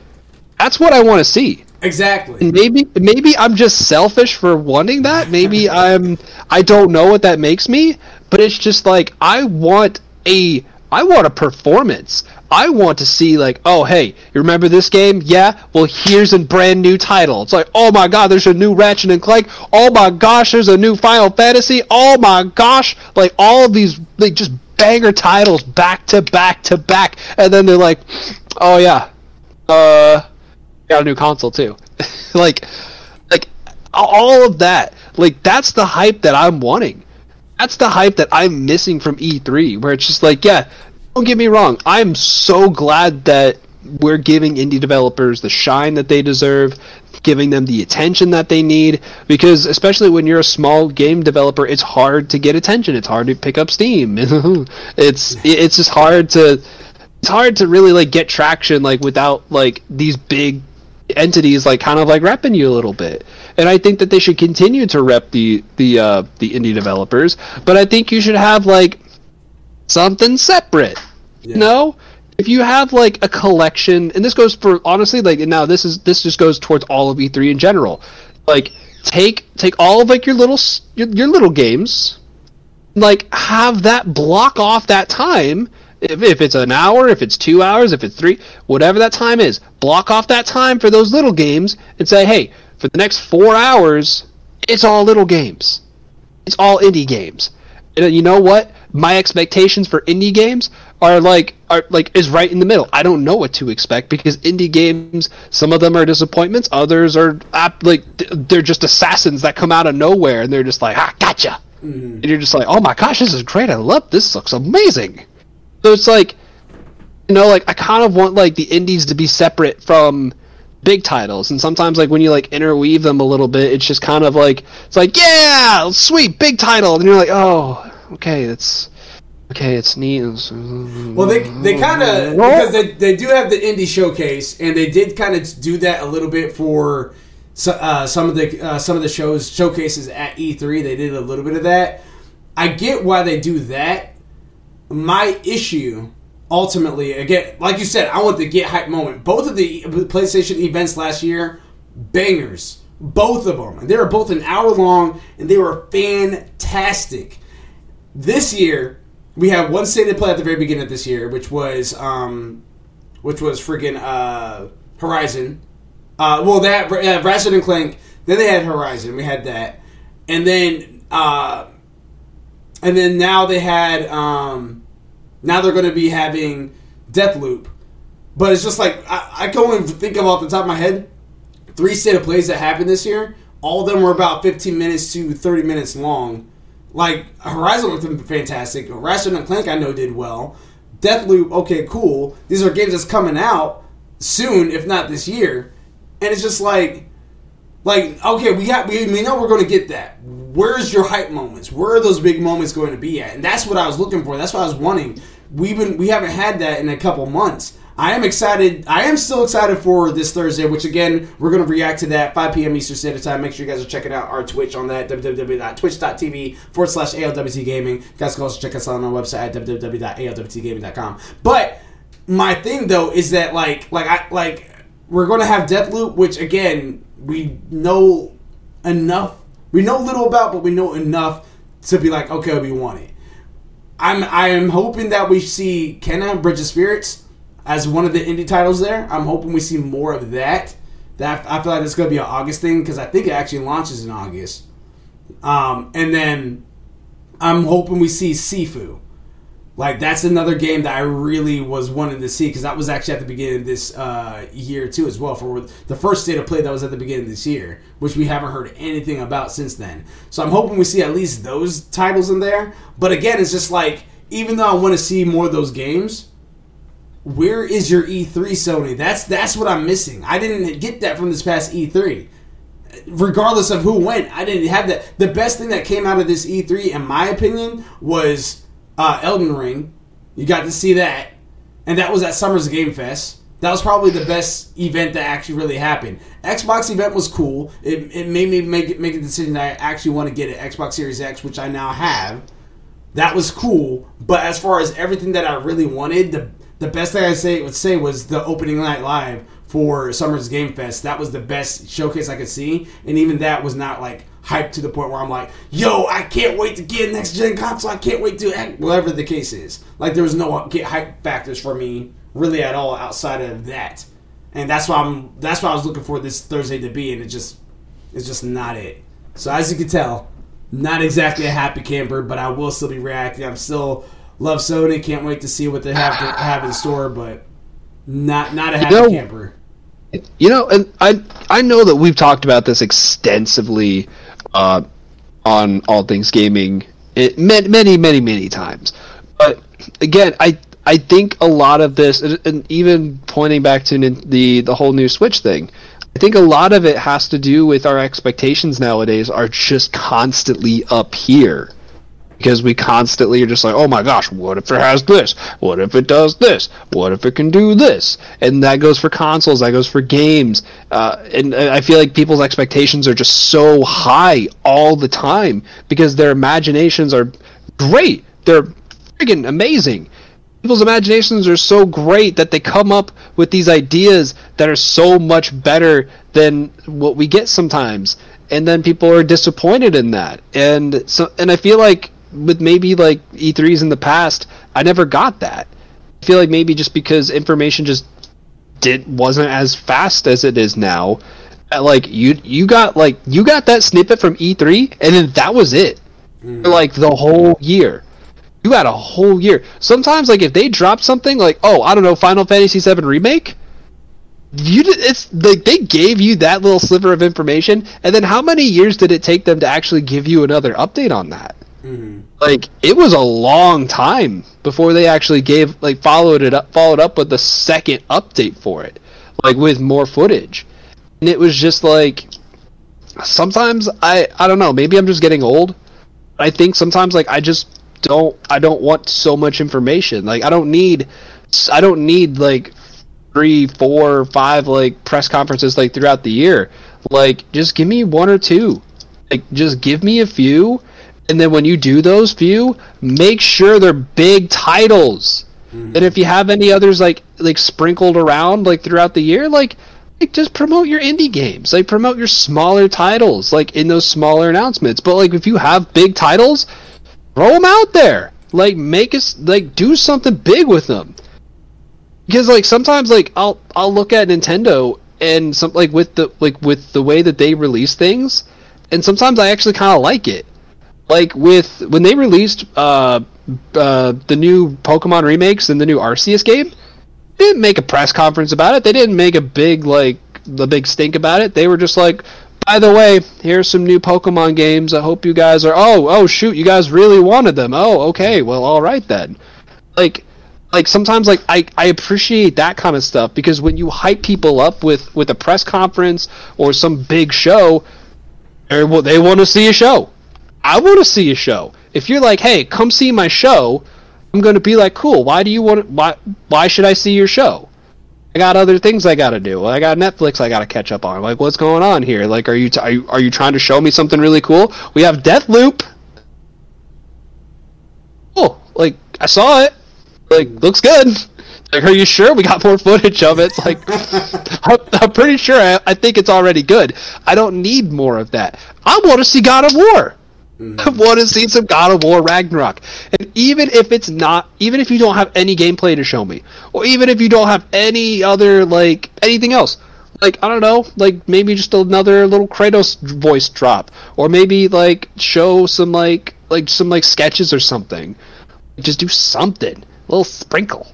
that's what I want to see. Exactly. And maybe I'm just selfish for wanting that. Maybe I don't know what that makes me, but it's just like I want a performance. I want to see, like, oh, hey, you remember this game? Yeah? Well, here's a brand new title. It's like, oh my god, there's a new Ratchet and Clank. Oh my gosh, there's a new Final Fantasy. Oh my gosh. Like, all of these, like, just banger titles back to back to back. And then they're like, oh yeah, got a new console too. like, all of that. Like, that's the hype that I'm wanting. That's the hype that I'm missing from E3, where it's just like, yeah, don't get me wrong, I'm so glad that we're giving indie developers the shine that they deserve, giving them the attention that they need, because especially when you're a small game developer, it's hard to get attention. It's hard to pick up steam. it's just hard to really like get traction like without like these big entities like kind of like repping you a little bit. And I think that they should continue to rep the indie developers, but I think you should have like something separate. Yeah. You know? if you have like a collection, and this goes for honestly, like, now this just goes towards all of E3 in general. Like, take all of like your little games, like have that block off that time. If it's an hour, if it's 2 hours, if it's three, whatever that time is, block off that time for those little games and say, hey, for the next 4 hours, it's all little games. It's all indie games. And you know what? My expectations for indie games are right in the middle. I don't know what to expect because indie games, some of them are disappointments, others are like they're just assassins that come out of nowhere and they're just like, ah, gotcha. Mm-hmm. And you're just like, oh my gosh, this is great. I love this. This looks amazing. So it's like, you know, like I kind of want like the indies to be separate from big titles, and sometimes like when you like interweave them a little bit, it's just kind of like it's like, yeah, sweet big title, and you're like, oh, okay, that's okay, it's neat. Well, they kind of, because they do have the indie showcase, and they did kind of do that a little bit for some of the showcases at E3. They did a little bit of that. I get why they do that. My issue, ultimately, again, like you said, I want the get hype moment. Both of the PlayStation events last year, bangers. Both of them. And they were both an hour long, and they were fantastic. This year, we had one state of play at the very beginning of this year, which was friggin' Horizon. Ratchet and Clank. Then they had Horizon. We had that. And then now they had, now they're going to be having Deathloop. But it's just like, I can only think of off the top of my head, 3 state of plays that happened this year. All of them were about 15 minutes to 30 minutes long. Like, Horizon looked fantastic. Ratchet and Clank I know did well. Deathloop, okay, cool. These are games that's coming out soon, if not this year. And it's just like okay, we know we're going to get that. Where's your hype moments? Where are those big moments going to be at? And that's what I was looking for. That's what I was wanting. We haven't had that in a couple months. I am excited. I am still excited for this Thursday, which, again, we're going to react to that 5 p.m. Eastern Standard Time. Make sure you guys are checking out our Twitch on that, twitch.tv/ALWT Gaming. You guys can also check us out on our website at www.alwtgaming.com. But my thing, though, is that, like we're going to have Deathloop, which, again, we know enough. We know little about, but we know enough to be like, okay, we want it. I am hoping that we see Kenna, Bridge of Spirits, as one of the indie titles there. I'm hoping we see more of that. That I feel like it's going to be an August thing, because I think it actually launches in August. And then I'm hoping we see Sifu. Like, that's another game that I really was wanting to see, because that was actually at the beginning of this year, too, as well, for the first state of play that was at the beginning of this year, which we haven't heard anything about since then. So I'm hoping we see at least those titles in there. But again, it's just like, even though I want to see more of those games, where is your E3, Sony? That's what I'm missing. I didn't get that from this past E3. Regardless of who went, I didn't have that. The best thing that came out of this E3, in my opinion, was Elden Ring. You got to see that. And that was at Summer Game Fest. That was probably the best event that actually really happened. Xbox event was cool. It made me make a decision that I actually want to get an Xbox Series X, which I now have. That was cool. But as far as everything that I really wanted, the best thing I would say was the opening night live for Summer Game Fest. That was the best showcase I could see. And even that was not like hyped to the point where I'm like, yo, I can't wait to get next gen console, I can't wait to act, whatever the case is. Like, there was no get hype factors for me really at all outside of that, and that's what I was looking for this Thursday to be, and it's just not it. So as you can tell, not exactly a happy camper, but I will still be reacting. I'm still love Sony, can't wait to see what they have to have in store, but not a happy camper. You know, and I know that we've talked about this extensively on All Things Gaming many times, but again, I think a lot of this, and even pointing back to the whole new Switch thing, I think a lot of it has to do with our expectations nowadays are just constantly up here, because we constantly are just like, oh my gosh, what if it has this? What if it does this? What if it can do this? And that goes for consoles, that goes for games. And I feel like people's expectations are just so high all the time because their imaginations are great. They're friggin' amazing. people's imaginations are so great that they come up with these ideas that are so much better than what we get sometimes, and then people are disappointed in that. And so, and I feel like with maybe like E3s in the past, I never got that. I feel like maybe just because information just wasn't as fast as it is now. Like you got that snippet from E3, and then that was it. For like the whole year. You had a whole year. Sometimes, like, if they drop something, like, oh, I don't know, Final Fantasy VII Remake? It's like they gave you that little sliver of information, and then how many years did it take them to actually give you another update on that? Mm-hmm. Like, it was a long time before they actually gave, like, followed up with the second update for it, like, with more footage. And it was just, like, sometimes, I don't know, maybe I'm just getting old. I think sometimes, like, I don't want so much information. Like, I don't need like 3, 4, 5 like press conferences like throughout the year. Like, just give me one or two. Like, just give me a few, and then when you do those few, make sure they're big titles. Mm-hmm. And if you have any others like sprinkled around like throughout the year, like just promote your indie games. Like, promote your smaller titles like in those smaller announcements. But like if you have big titles, throw them out there. Like, make us like do something big with them. Because like sometimes like I'll look at Nintendo and some with the way that they release things, and sometimes I actually kind of like it. Like with when they released the new Pokemon remakes and the new Arceus game, they didn't make a press conference about it. They didn't make a big stink about it. They were just like, by the way, here's some new Pokemon games. I hope you guys are... Oh, shoot, you guys really wanted them. Oh, okay, well, all right then. Like sometimes like I appreciate that kind of stuff, because when you hype people up with a press conference or some big show, they want to see a show. I want to see a show. If you're like, hey, come see my show, I'm going to be like, cool, why should I see your show? I got other things I gotta do. I got Netflix I gotta catch up on. Like, what's going on here? Like, are you trying to show me something really cool? We have Deathloop. Oh, like, I saw it. Like, looks good. Like, are you sure? We got more footage of it. It's like, I'm pretty sure. I think it's already good. I don't need more of that. I want to see God of War. Mm-hmm. I want to see some God of War Ragnarok. And even if you don't have any gameplay to show me, or even if you don't have any other, like, anything else, like, I don't know, like, maybe just another little Kratos voice drop, or maybe, like, show some, like some sketches or something. Just do something. A little sprinkle.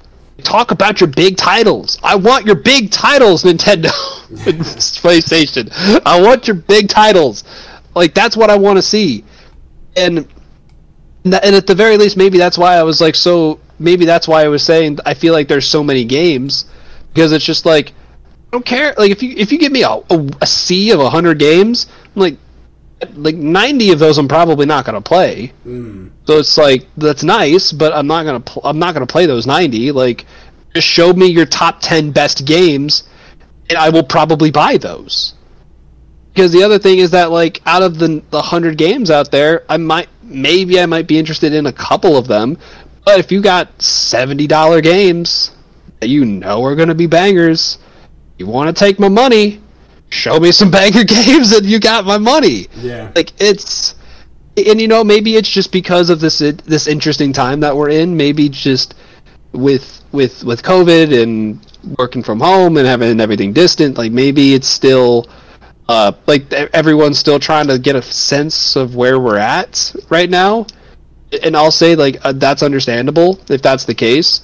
Talk about your big titles. I want your big titles, Nintendo. PlayStation. I want your big titles. Like, that's what I want to see. And at the very least, maybe that's why I was like so. Maybe that's why I was saying I feel like there's so many games, because it's just like, I don't care. Like, if you give me a sea of 100 games, I'm like 90 of those I'm probably not gonna play. Mm. So it's like, that's nice, but I'm not gonna play those 90. Like, just show me your top 10 best games, and I will probably buy those. Because the other thing is that, like, out of the 100 games out there, I might be interested in a couple of them. But if you got $70 games that you know are going to be bangers, you want to take my money, show me some banger games and you got my money. Yeah. Like, it's... And, you know, maybe it's just because of this interesting time that we're in. Maybe just with COVID and working from home and having everything distant, like, maybe it's still... like, everyone's still trying to get a sense of where we're at right now, and I'll say, like, that's understandable if that's the case,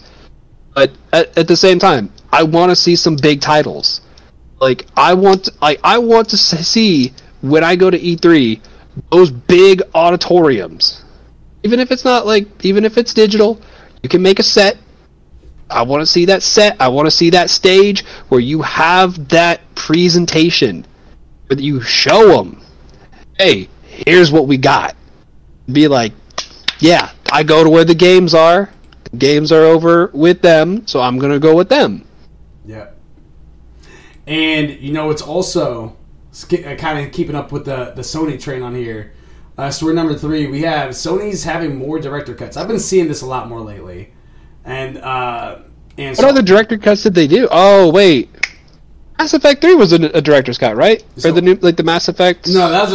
but at the same time, I want to see some big titles. Like, I want to see, when I go to E3, those big auditoriums. Even if it's not, like, even if it's digital, you can make a set. I want to see that set. I want to see that stage where you have that presentation. That you show them, hey, here's what we got. Be like, yeah, I go to where the games are. The games are over with them, so I'm gonna go with them. Yeah. And you know, it's also kind of keeping up with the Sony train on here. Story number 3, we have Sony's having more director cuts. I've been seeing this a lot more lately. And so, what other director cuts did they do? Oh, wait. Mass Effect 3 was a director's cut, right? So, or the new, like the Mass Effect collection? No, that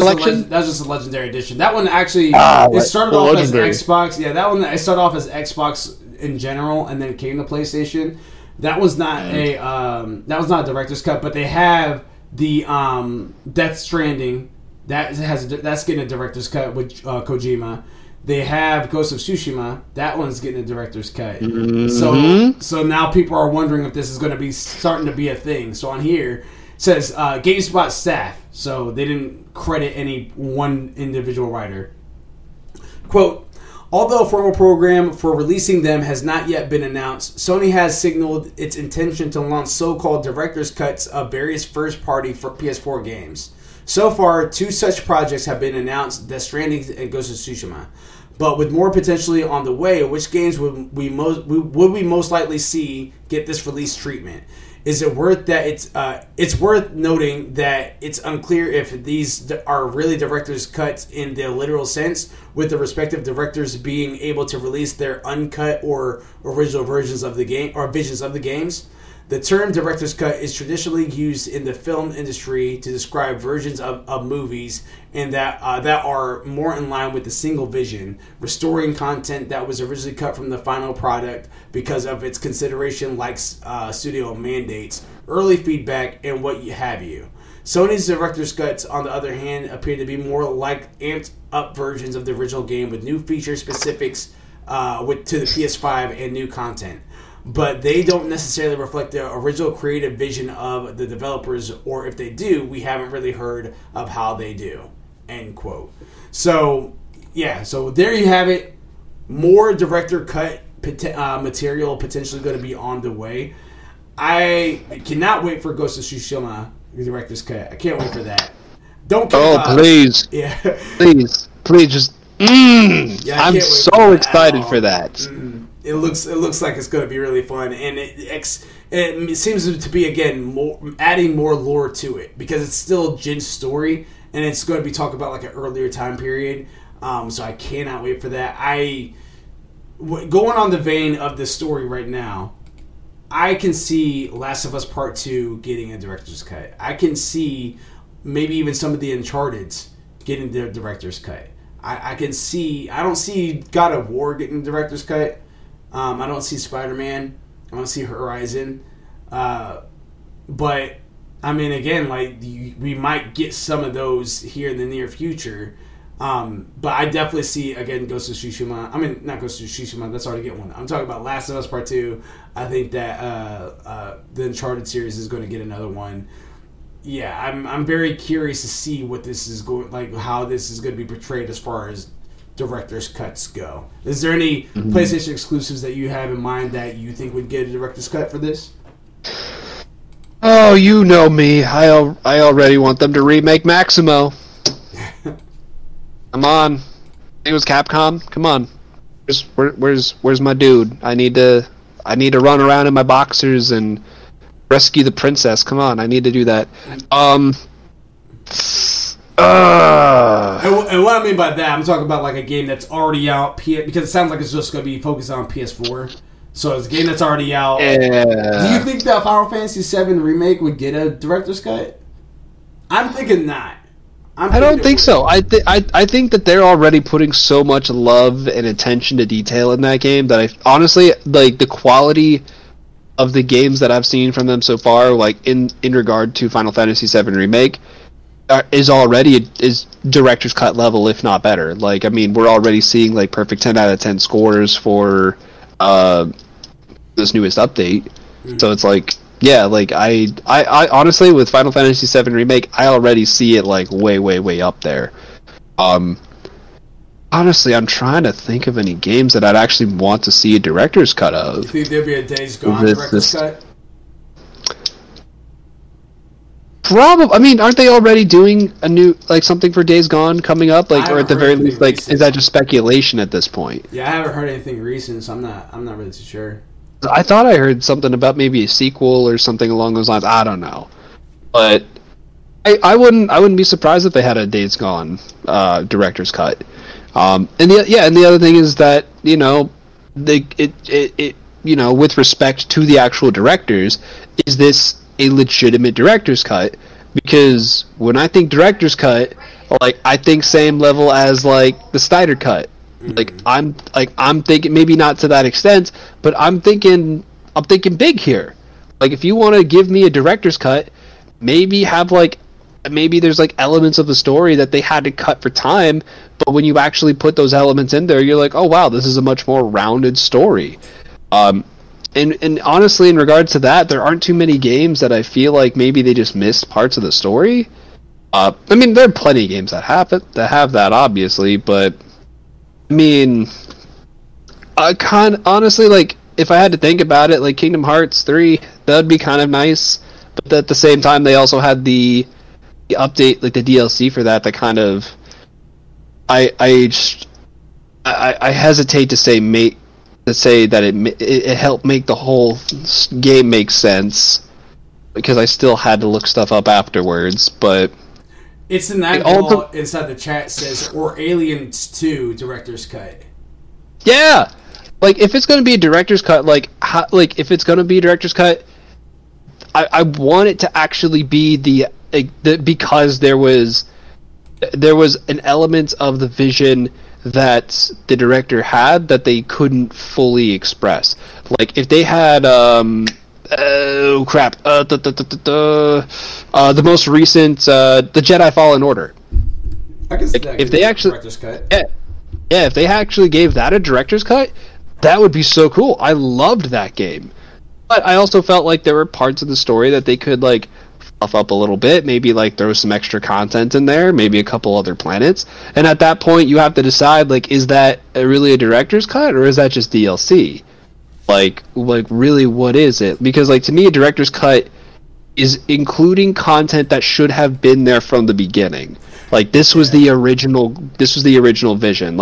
was just a Legendary Edition. That one actually, it started off legendary. As Xbox. Yeah, that one, it started off as Xbox in general, and then it came to PlayStation. That was not a director's cut, but they have the Death Stranding. That's getting a director's cut with Kojima. They have Ghost of Tsushima. That one's getting a director's cut. Mm-hmm. So now people are wondering if this is going to be starting to be a thing. So on here, it says GameSpot staff. So they didn't credit any one individual writer. Quote, although a formal program for releasing them has not yet been announced, Sony has signaled its intention to launch so-called director's cuts of various first-party for PS4 games. So far, two such projects have been announced, Death Stranding and Ghost of Tsushima. But with more potentially on the way, which games would we most likely see get this release treatment? It's worth noting that it's unclear if these are really director's cuts in the literal sense, with the respective directors being able to release their uncut or original versions of the game or visions of the games. The term director's cut is traditionally used in the film industry to describe versions of movies and that are more in line with the single vision, restoring content that was originally cut from the final product because of its consideration like studio mandates, early feedback, and what have you. Sony's director's cuts, on the other hand, appear to be more like amped-up versions of the original game with new feature specifics to the PS5 and new content. But they don't necessarily reflect the original creative vision of the developers, or if they do, we haven't really heard of how they do. End quote. So, yeah. So there you have it. More director cut material potentially going to be on the way. I cannot wait for Ghost of Tsushima director's cut. I can't wait for that. Don't care about it. Please. Yeah. Please just. Yeah, I'm so excited for that. Mm-hmm. It looks like it's going to be really fun, and it seems to be again adding more lore to it because it's still Jin's story, and it's going to be talking about like an earlier time period. So I cannot wait for that. Going on the vein of this story right now, I can see Last of Us Part Two getting a director's cut. I can see maybe even some of the Uncharted's getting their director's cut. I can see. I don't see God of War getting director's cut. I don't see Spider-Man. I don't see Horizon. But, I mean, again, like we might get some of those here in the near future. But I definitely see, again, Ghost of Tsushima. I mean, not Ghost of Tsushima. That's already getting one. I'm talking about Last of Us Part 2. I think that the Uncharted series is going to get another one. Yeah, I'm very curious to see what this is going, like how this is going to be portrayed as far as director's cuts go. Is there any PlayStation exclusives that you have in mind that you think would get a director's cut for this? Oh, you know me. I already want them to remake Maximo. Come on. It was Capcom. Come on. Where's my dude? I need to run around in my boxers and rescue the princess. Come on. I need to do that. And what I mean by that, I'm talking about like a game that's already out, because it sounds like it's just going to be focused on PS4. So it's a game that's already out. Yeah. Do you think that Final Fantasy VII Remake would get a director's cut? I'm thinking not. I don't think so. I think that they're already putting so much love and attention to detail in that game that I honestly, like, the quality of the games that I've seen from them so far, like in regard to Final Fantasy VII Remake, is already director's cut level, if not better. Like, I mean, we're already seeing like perfect 10 out of 10 scores for this newest update. Mm-hmm. So it's like, yeah, like I honestly, with Final Fantasy VII Remake, I already see it like way, way, way up there. Honestly, I'm trying to think of any games that I'd actually want to see a director's cut of. You think there'd be a Days Gone director's cut? Probably. I mean, aren't they already doing a new, like, something for Days Gone coming up? Like, or at the very least, like, recent. Is that just speculation at this point? Yeah, I haven't heard anything recent, so I'm not really too sure. I thought I heard something about maybe a sequel or something along those lines. I don't know, but I wouldn't be surprised if they had a Days Gone director's cut. And the other thing is that, you know, you know, with respect to the actual directors, is this a legitimate director's cut? Because when I think director's cut, like, I think same level as, like, the Snyder cut. Like, I'm thinking, maybe not to that extent, but I'm thinking big here. Like, if you want to give me a director's cut, maybe have, like, maybe there's, like, elements of the story that they had to cut for time, but when you actually put those elements in there, you're like, oh, wow, this is a much more rounded story. And honestly, in regards to that, there aren't too many games that I feel like maybe they just missed parts of the story. I mean, there are plenty of games that have that, obviously, but, I mean, honestly, like, if I had to think about it, like, Kingdom Hearts 3, that would be kind of nice, but at the same time, they also had the update, like, the DLC for that kind of, I hesitate to say that it helped make the whole game make sense, because I still had to look stuff up afterwards, but... It's in that ball inside the chat says, or Aliens 2 director's cut. Yeah! Like, if it's going to be a director's cut, I want it to actually be because there was an element of the vision that the director had that they couldn't fully express. Like, if they had, oh crap! The most recent, the Jedi Fallen Order. I guess if they actually, if they actually gave that a director's cut, that would be so cool. I loved that game, but I also felt like there were parts of the story that they could fluff up a little bit. Maybe throw some extra content in there, maybe a couple other planets, and at that point you have to decide is that really a director's cut or is that just DLC? Really, what is it? Because, to me, a director's cut is including content that should have been there from the beginning. This was the original vision.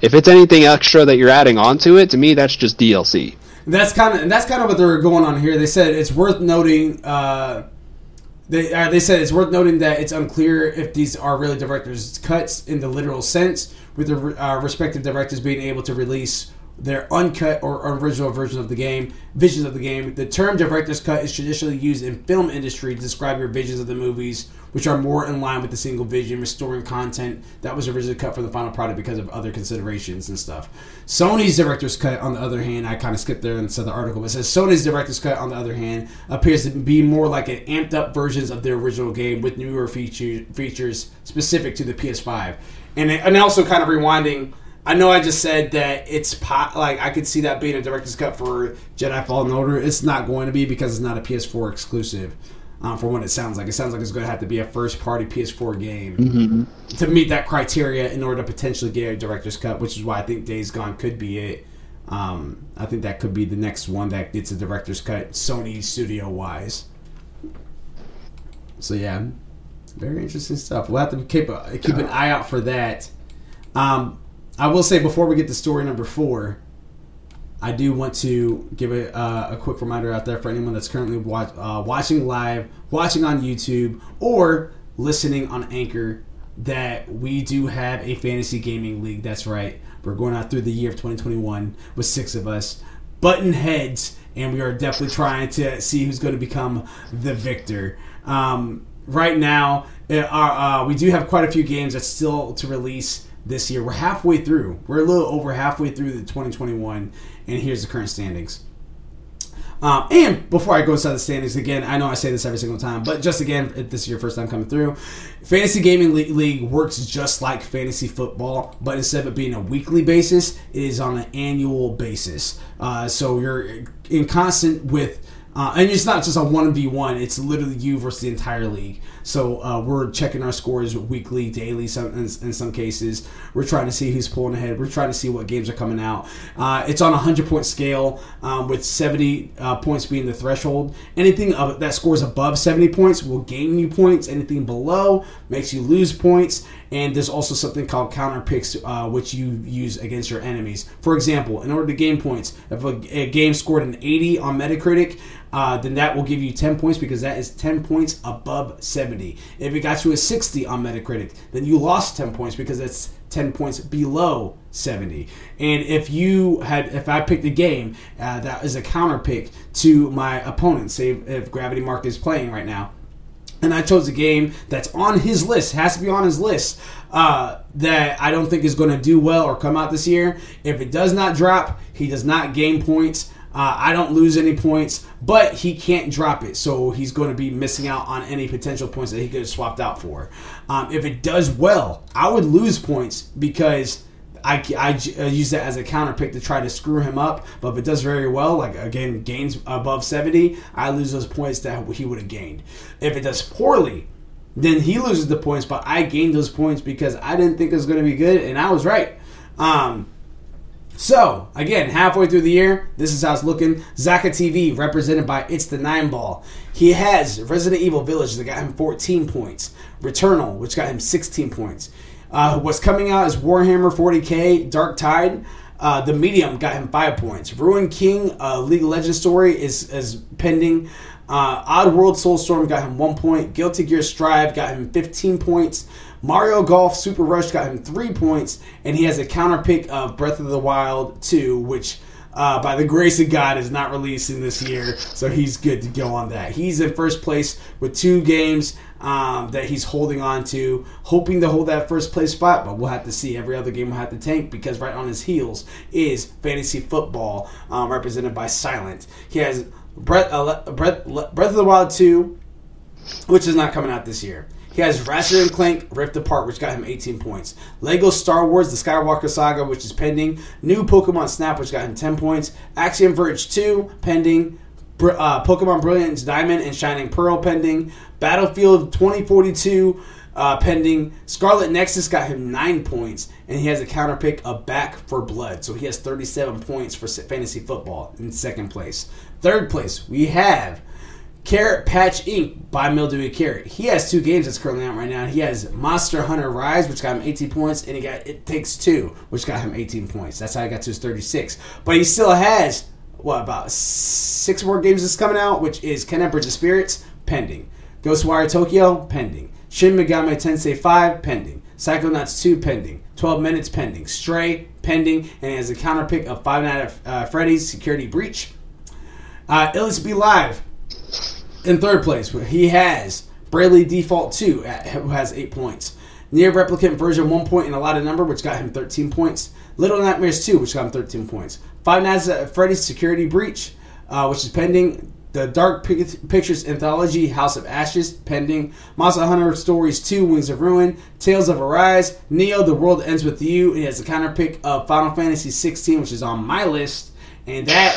If it's anything extra that you're adding onto it, to me, that's just DLC. That's kind of what they're going on here. They said it's worth noting. They said it's worth noting that it's unclear if these are really director's cuts in the literal sense, with the respective directors being able to release their uncut or original version of the game, visions of the game. The term director's cut is traditionally used in film industry to describe your visions of the movies, which are more in line with the single vision, restoring content that was originally cut from the final product because of other considerations and stuff. Sony's director's cut, on the other hand, I kind of skipped there and said the article, but it says Sony's director's cut, on the other hand, appears to be more like an amped-up versions of the original game with newer features specific to the PS5. And also kind of rewinding... I know I just said that I could see that being a director's cut for Jedi Fallen Order. It's not going to be because it's not a PS4 exclusive, for what it sounds like. It sounds like it's going to have to be a first-party PS4 game to meet that criteria in order to potentially get a director's cut, which is why I think Days Gone could be it. I think that could be the next one that gets a director's cut, Sony studio-wise. So, yeah. Very interesting stuff. We'll have to keep an eye out for that. I will say, before we get to story number 4, I do want to give a quick reminder out there for anyone that's currently watching live, watching on YouTube, or listening on Anchor, that we do have a fantasy gaming league. That's right. We're going out through the year of 2021 with 6 of us, button heads, and we are definitely trying to see who's going to become the victor. Right now, we do have quite a few games that's still to release this year. We're halfway through. We're a little over halfway through the 2021, and here's the current standings. And before I go inside the standings again, I know I say this every single time, but just again, if this is your first time coming through, Fantasy Gaming League works just like fantasy football, but instead of it being a weekly basis, it is on an annual basis. So you're in constant with... and it's not just a 1v1. It's literally you versus the entire league. So we're checking our scores weekly, daily, in some cases. We're trying to see who's pulling ahead. We're trying to see what games are coming out. It's on a 100-point scale, with 70 points being the threshold. Anything that scores above 70 points will gain you points. Anything below makes you lose points. And there's also something called counter picks, which you use against your enemies. For example, in order to gain points, if a game scored an 80 on Metacritic, then that will give you 10 points because that is 10 points above 70. If it got you a 60 on Metacritic, then you lost 10 points because that's 10 points below 70. And if I picked a game that is a counter pick to my opponent, say if Gravity Mark is playing right now, and I chose a game that's on his list, has to be on his list, that I don't think is going to do well or come out this year, if it does not drop, he does not gain points. I don't lose any points, but he can't drop it, so he's going to be missing out on any potential points that he could have swapped out for. If it does well, I would lose points because I use that as a counter pick to try to screw him up. But if it does very well, like again, gains above 70, I lose those points that he would have gained. If it does poorly, then he loses the points, but I gained those points because I didn't think it was going to be good, and I was right. So, again, halfway through the year, this is how it's looking. Zaka TV, represented by It's the Nine Ball. He has Resident Evil Village that got him 14 points. Returnal, which got him 16 points. What's coming out is Warhammer 40K, Dark Tide. The Medium got him 5 points. Ruined King, League of Legends story is pending. Oddworld Soulstorm got him 1 point. Guilty Gear Strive got him 15 points. Mario Golf Super Rush got him 3 points, and he has a counter pick of Breath of the Wild 2, which by the grace of God is not releasing this year, so he's good to go on that. He's in first place with 2 games that he's holding on to, hoping to hold that first place spot, but we'll have to see. Every other game will have to tank because right on his heels is Fantasy Football, represented by Silent. He has Breath of the Wild 2, which is not coming out this year. He has Ratchet and Clank Rift Apart, which got him 18 points. Lego Star Wars The Skywalker Saga, which is pending. New Pokemon Snap, which got him 10 points. Axiom Verge 2, pending. Pokemon Brilliant Diamond and Shining Pearl, pending. Battlefield 2042, pending. Scarlet Nexus got him 9 points, and he has a counter pick of Back for Blood. So he has 37 points for Fantasy Football in second place. Third place, we have Carrot Patch Inc. by Mildewy Carrot. He has 2 games that's currently out right now. He has Monster Hunter Rise, which got him 18 points, and he got It Takes Two, which got him 18 points. That's how he got to his 36. But he still has, about 6 more games that's coming out, which is Ken Emperor's Spirits, pending. Ghostwire Tokyo, pending. Shin Megami Tensei 5, pending. Psychonauts 2, pending. 12 Minutes, pending. Stray, pending. And he has a counter pick of Five Nights at Freddy's Security Breach. LSB Live, in third place, he has Bravely Default 2, who has 8 points. Near Replicant version 1 point and a lot of number, which got him 13 points. Little Nightmares 2, which got him 13 points. Five Nights at Freddy's Security Breach, which is pending. The Dark Pictures Anthology House of Ashes, pending. Monster Hunter Stories 2, Wings of Ruin. Tales of Arise. Neo, The World Ends With You. It has a counter pick of Final Fantasy 16, which is on my list. And that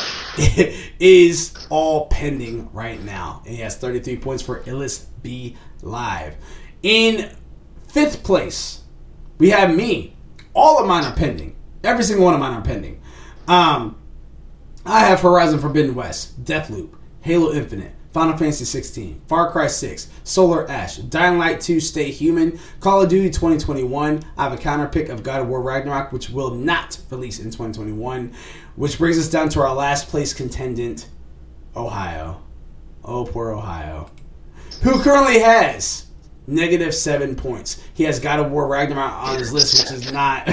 is all pending right now. And he has 33 points for LSB Live. In fifth place, we have me. All of mine are pending. Every single one of mine are pending. I have Horizon Forbidden West, Deathloop, Halo Infinite, Final Fantasy 16, Far Cry 6, Solar Ash, Dying Light 2, Stay Human, Call of Duty 2021. I have a counter pick of God of War Ragnarok, which will not release in 2021, which brings us down to our last place contendant, Ohio. Oh, poor Ohio. Who currently has negative 7 points. He has God of War Ragnarok on his list, which is not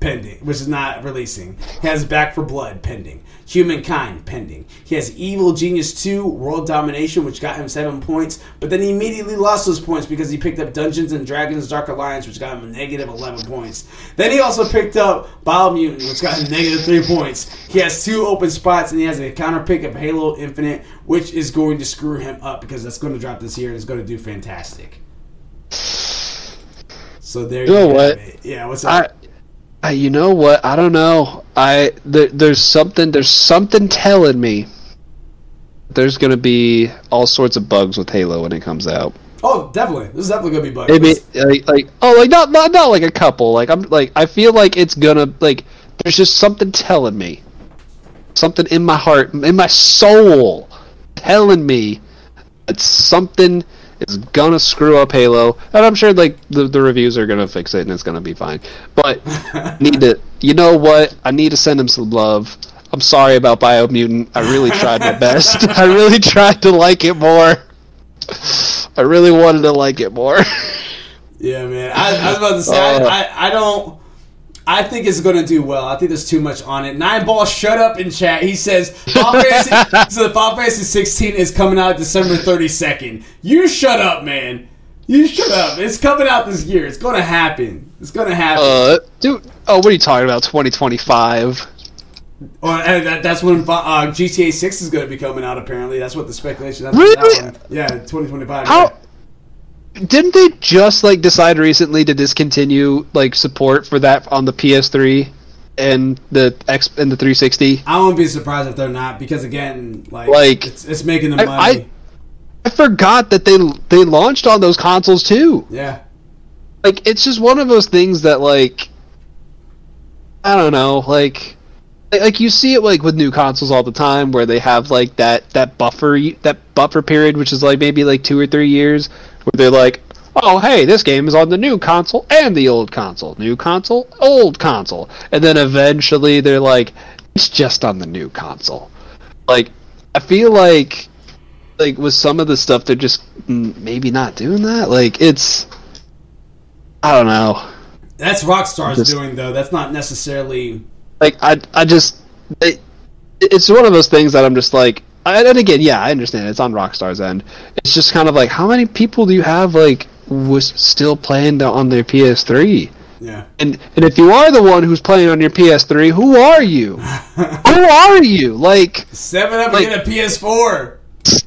pending, which is not releasing. He has Back for Blood, pending. Humankind, pending. He has Evil Genius 2, World Domination, which got him 7 points, but then he immediately lost those points because he picked up Dungeons & Dragons Dark Alliance, which got him negative 11 points. Then he also picked up Biomutant, which got him negative 3 points. He has 2 open spots, and he has a counter pick of Halo Infinite, which is going to screw him up because that's going to drop this year and it's going to do fantastic. So there you know what? It. Yeah, what's up? You know what? I don't know. There's something telling me there's going to be all sorts of bugs with Halo when it comes out. Oh, definitely. This is definitely going to be bugs. Not like a couple. I feel like it's going to there's just something telling me. Something in my heart, in my soul telling me that something is going to screw up Halo, and I'm sure the reviews are going to fix it and it's going to be fine. But I need to send him some love. I'm sorry about Biomutant. I really tried my best. I really tried to like it more. I really wanted to like it more. Yeah, man. I was about to say, I don't I think it's going to do well. I think there's too much on it. Nine Ball, shut up in chat. He says, the Final Fantasy 16 is coming out December 32nd. You shut up, man. You shut up. It's coming out this year. It's going to happen. It's going to happen. Dude, what are you talking about? 2025. That's when GTA 6 is going to be coming out, apparently. That's what the speculation is. Really? Yeah, 2025. How? Yeah. Didn't they just, like, decide recently to discontinue, like, support for that on the PS3 and the X and the 360? I won't be surprised if they're not, because, again, like it's making them money. I forgot that they launched on those consoles, too. Yeah. Like, it's just one of those things that, like, I don't know, like you see it, like, with new consoles all the time, where they have, like, that buffer period, which is, like, maybe, like, 2 or 3 years, where they're like, oh, hey, this game is on the new console and the old console. New console, old console. And then eventually they're like, it's just on the new console. Like, I feel like, with some of the stuff, they're just maybe not doing that. Like, it's... I don't know. That's Rockstar's doing, though. That's not necessarily... Like, I just... It's one of those things that I'm just like... And again, yeah, I understand. It's on Rockstar's end. It's just kind of like, how many people do you have, like, was still playing on their PS3? Yeah. And if you are the one who's playing on your PS3, who are you? Who are you? Like... 7-Up and get a PS4!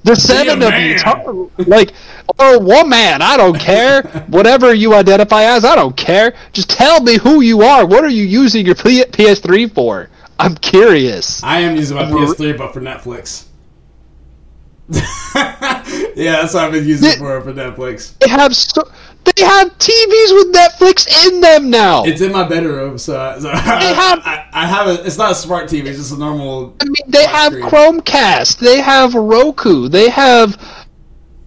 The 7 of you, like, or woman, I don't care. Whatever you identify as, I don't care. Just tell me who you are. What are you using your PS3 for? I'm curious. I am using my PS3, but for Netflix. Yeah, that's what I've been using for Netflix. They have TVs with Netflix in them now. It's in my bedroom, so I have. It's not a smart TV; it's just a normal. I mean, they have screen. Chromecast. They have Roku. They have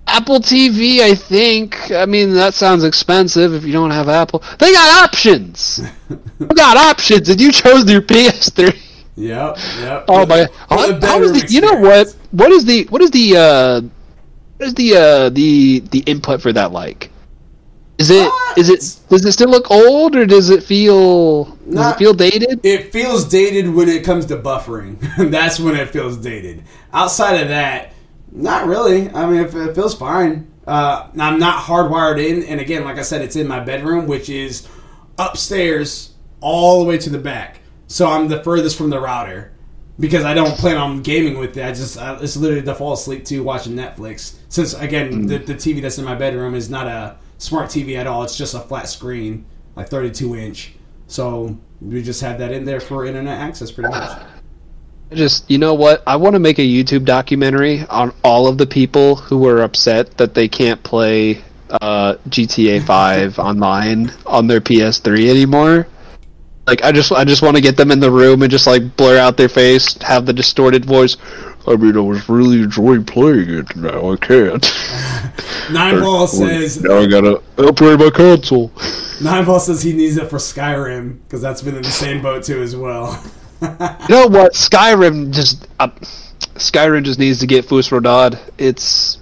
Apple TV. I think. I mean, that sounds expensive if you don't have Apple. They got options. You got options, and you chose your PS3. Yep. Oh my! How is the? You know what? What is the input for that like? Does it still look old, or does it feel dated? It feels dated when it comes to buffering. That's when it feels dated. Outside of that, not really. I mean, it feels fine. I'm not hardwired in, and again, like I said, it's in my bedroom, which is upstairs all the way to the back. So I'm the furthest from the router because I don't plan on gaming with it. It's literally to fall asleep to watching Netflix. Since again, the TV that's in my bedroom is not a smart TV at all. It's just a flat screen, like 32-inch. So we just have that in there for internet access, pretty much. You know what? I want to make a YouTube documentary on all of the people who were upset that they can't play GTA 5 online on their PS3 anymore. Like, I just want to get them in the room and just, like, blur out their face, have the distorted voice. I mean, I was really enjoying playing it. Now I can't. Nineball says... Now I gotta upgrade my console. Nineball says he needs it for Skyrim, because that's been in the same boat, too, as well. You know what? Skyrim just needs to get Fus Rodad. It's...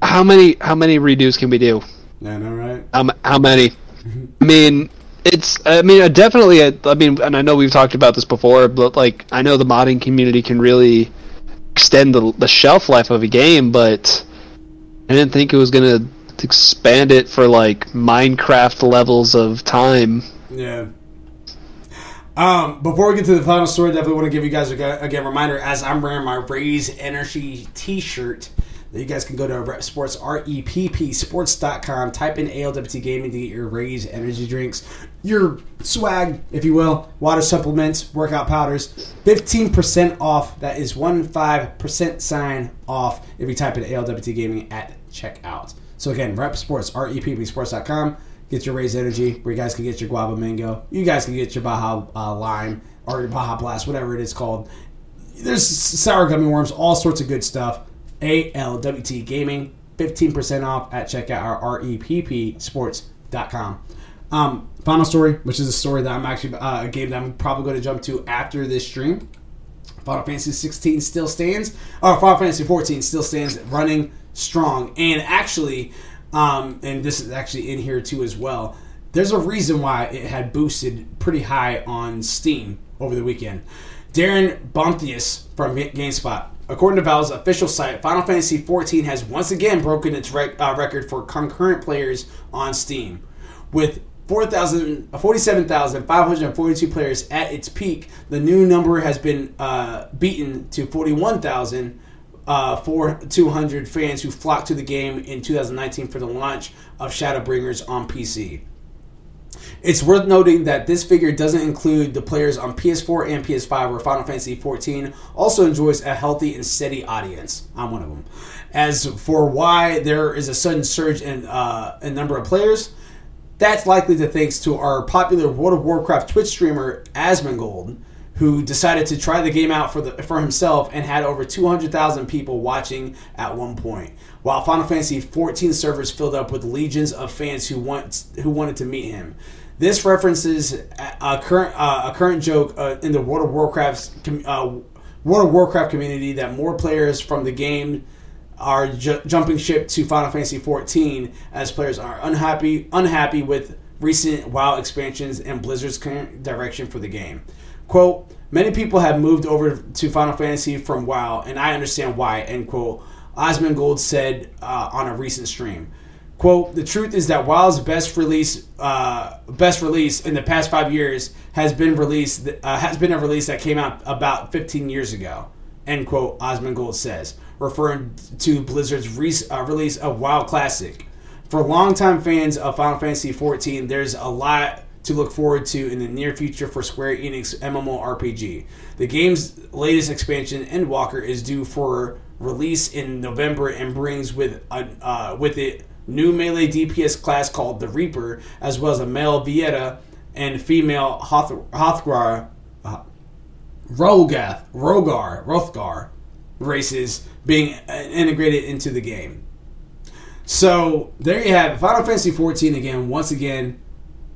How many redos can we do? Yeah, no, right? How many? I mean, I know we've talked about this before, but, like, I know the modding community can really extend the shelf life of a game, but I didn't think it was going to expand it for, like, Minecraft levels of time. Yeah. Before we get to the final story, definitely want to give you guys a reminder, as I'm wearing my Raise Energy t-shirt, you guys can go to Rep Sports, REPPsports.com, type in ALWT Gaming to get your Raise energy drinks, your swag, if you will, water supplements, workout powders, 15% off. That is 15% sign off if you type in ALWT Gaming at checkout. So again, Rep Sports, REPPsports.com, get your Raise energy, where you guys can get your guava mango, you guys can get your Baja lime, or your Baja Blast, whatever it is called. There's sour gummy worms, all sorts of good stuff. ALWT Gaming, 15% off at checkout, or REPPsports.com. Final story, which is a story that I'm actually a game that I'm probably going to jump to after this stream. Final Fantasy 16 still stands, or Final Fantasy 14 still stands, running strong. And actually, and this is actually in here too as well, there's a reason why it had boosted pretty high on Steam over the weekend. Darren Bonthius from GameSpot. According to Valve's official site, Final Fantasy XIV has once again broken its record for concurrent players on Steam. With 47,542 players at its peak, the new number has been beaten to 41,200 fans who flocked to the game in 2019 for the launch of Shadowbringers on PC. It's worth noting that this figure doesn't include the players on PS4 and PS5, where Final Fantasy XIV also enjoys a healthy and steady audience. I'm one of them. As for why there is a sudden surge in a number of players, that's likely thanks to our popular World of Warcraft Twitch streamer, Asmongold, who decided to try the game out for himself and had over 200,000 people watching at one point, while Final Fantasy XIV servers filled up with legions of fans who wanted to meet him. This references a current joke in the World of Warcraft community that more players from the game are jumping ship to Final Fantasy XIV, as players are unhappy with recent WoW expansions and Blizzard's current direction for the game. Quote, many people have moved over to Final Fantasy from WoW, and I understand why, end quote, Asmongold said on a recent stream. Quote, the truth is that WoW's best release in the past 5 years has been a release that came out about 15 years ago, end quote, Asmongold says, referring to Blizzard's release of WoW Classic. For longtime fans of Final Fantasy XIV, there's a lot to look forward to in the near future for Square Enix MMORPG. The game's latest expansion, Endwalker, is due for release in November and brings with it new melee DPS class called the Reaper, as well as a male Vieta and female Rothgar races being integrated into the game. So there you have it. Final Fantasy XIV once again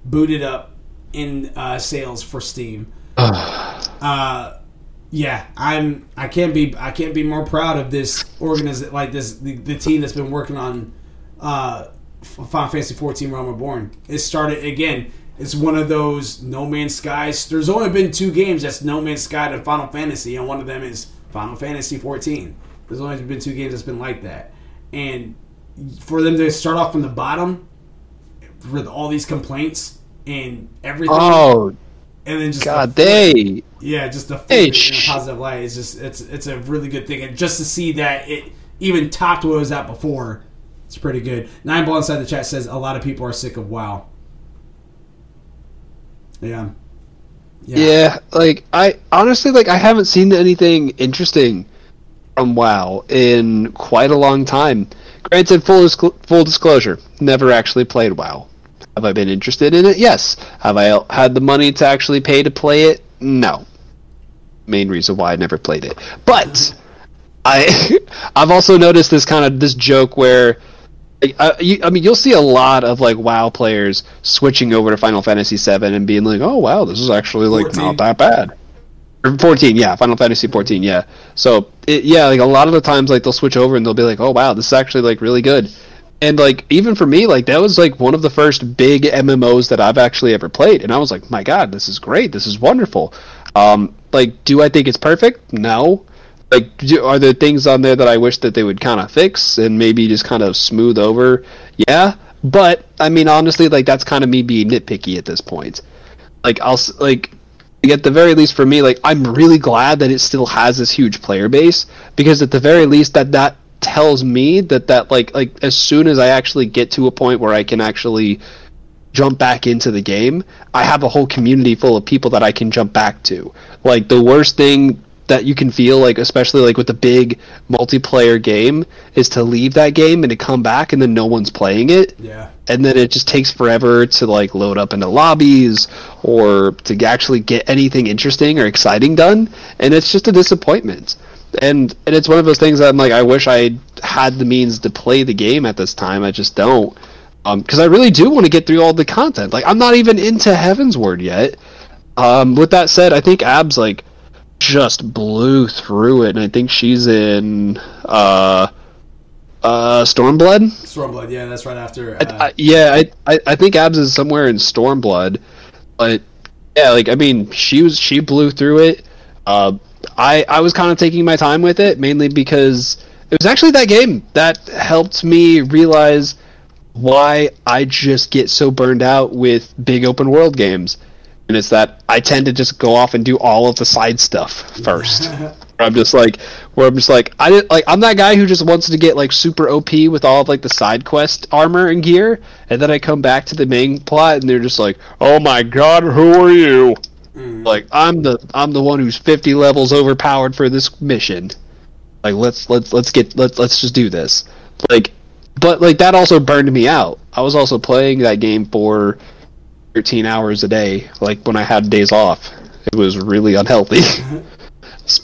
booted up in sales for Steam. I can't be more proud of this the team that's been working on Final Fantasy XIV Realm Reborn. It started again. It's one of those No Man's Skies. There's only been two games that's No Man's Sky and Final Fantasy, and one of them is Final Fantasy XIV. There's only been two games that's been like that, and for them to start off from the bottom with all these complaints and everything. Oh, and then just God, in a positive light. It's just it's a really good thing, and just to see that it even topped what it was at before, it's pretty good. Nine Ball inside the chat says a lot of people are sick of WoW. Yeah. Yeah, like I honestly I haven't seen anything interesting from WoW in quite a long time. Granted, full disclosure, never actually played WoW. Have I been interested in it? Yes. Have I had the money to actually pay to play it? No. Main reason why I never played it. But I've also noticed this joke where you'll see a lot of WoW players switching over to Final Fantasy VII and being like, "Oh wow, this is actually 14. Not that bad." Or 14, yeah, Final Fantasy 14, yeah. So a lot of the times they'll switch over and they'll be like, "Oh wow, this is actually really good." And even for me, that was one of the first big MMOs that I've actually ever played, and I was like, "My God, this is great, this is wonderful." Do I think it's perfect? No. Are there things on there that I wish that they would kind of fix and maybe just kind of smooth over? Yeah, but I mean, honestly, that's kind of me being nitpicky at this point. At the very least for me, I'm really glad that it still has this huge player base, because at the very least that tells me that as soon as I actually get to a point where I can actually jump back into the game, I have a whole community full of people that I can jump back to. The worst thing that you can feel, especially with the big multiplayer game, is to leave that game and to come back and then no one's playing it. Yeah. And then it just takes forever to load up into lobbies or to actually get anything interesting or exciting done. And it's just a disappointment. And it's one of those things that I'm I wish I had the means to play the game at this time. I just don't. Because I really do want to get through all the content. I'm not even into Heaven's Ward yet. With that said, I think Ab's just blew through it, and I think she's in Stormblood? Stormblood, yeah, that's right after... I think Abs is somewhere in Stormblood, but yeah, like, I mean, she blew through it. I was kind of taking my time with it, mainly because it was actually that game that helped me realize why I just get so burned out with big open world games. And it's that I tend to just go off and do all of the side stuff first. where I'm just like I didn't like. I'm that guy who just wants to get like super OP with all of like the side quest armor and gear, and then I come back to the main plot and they're just like, "Oh my god, who are you?" Mm. Like I'm the one who's 50 levels overpowered for this mission. Like let's just do this. Like, but like that also burned me out. I was also playing that game for 13 hours a day, like when I had days off. It was really unhealthy.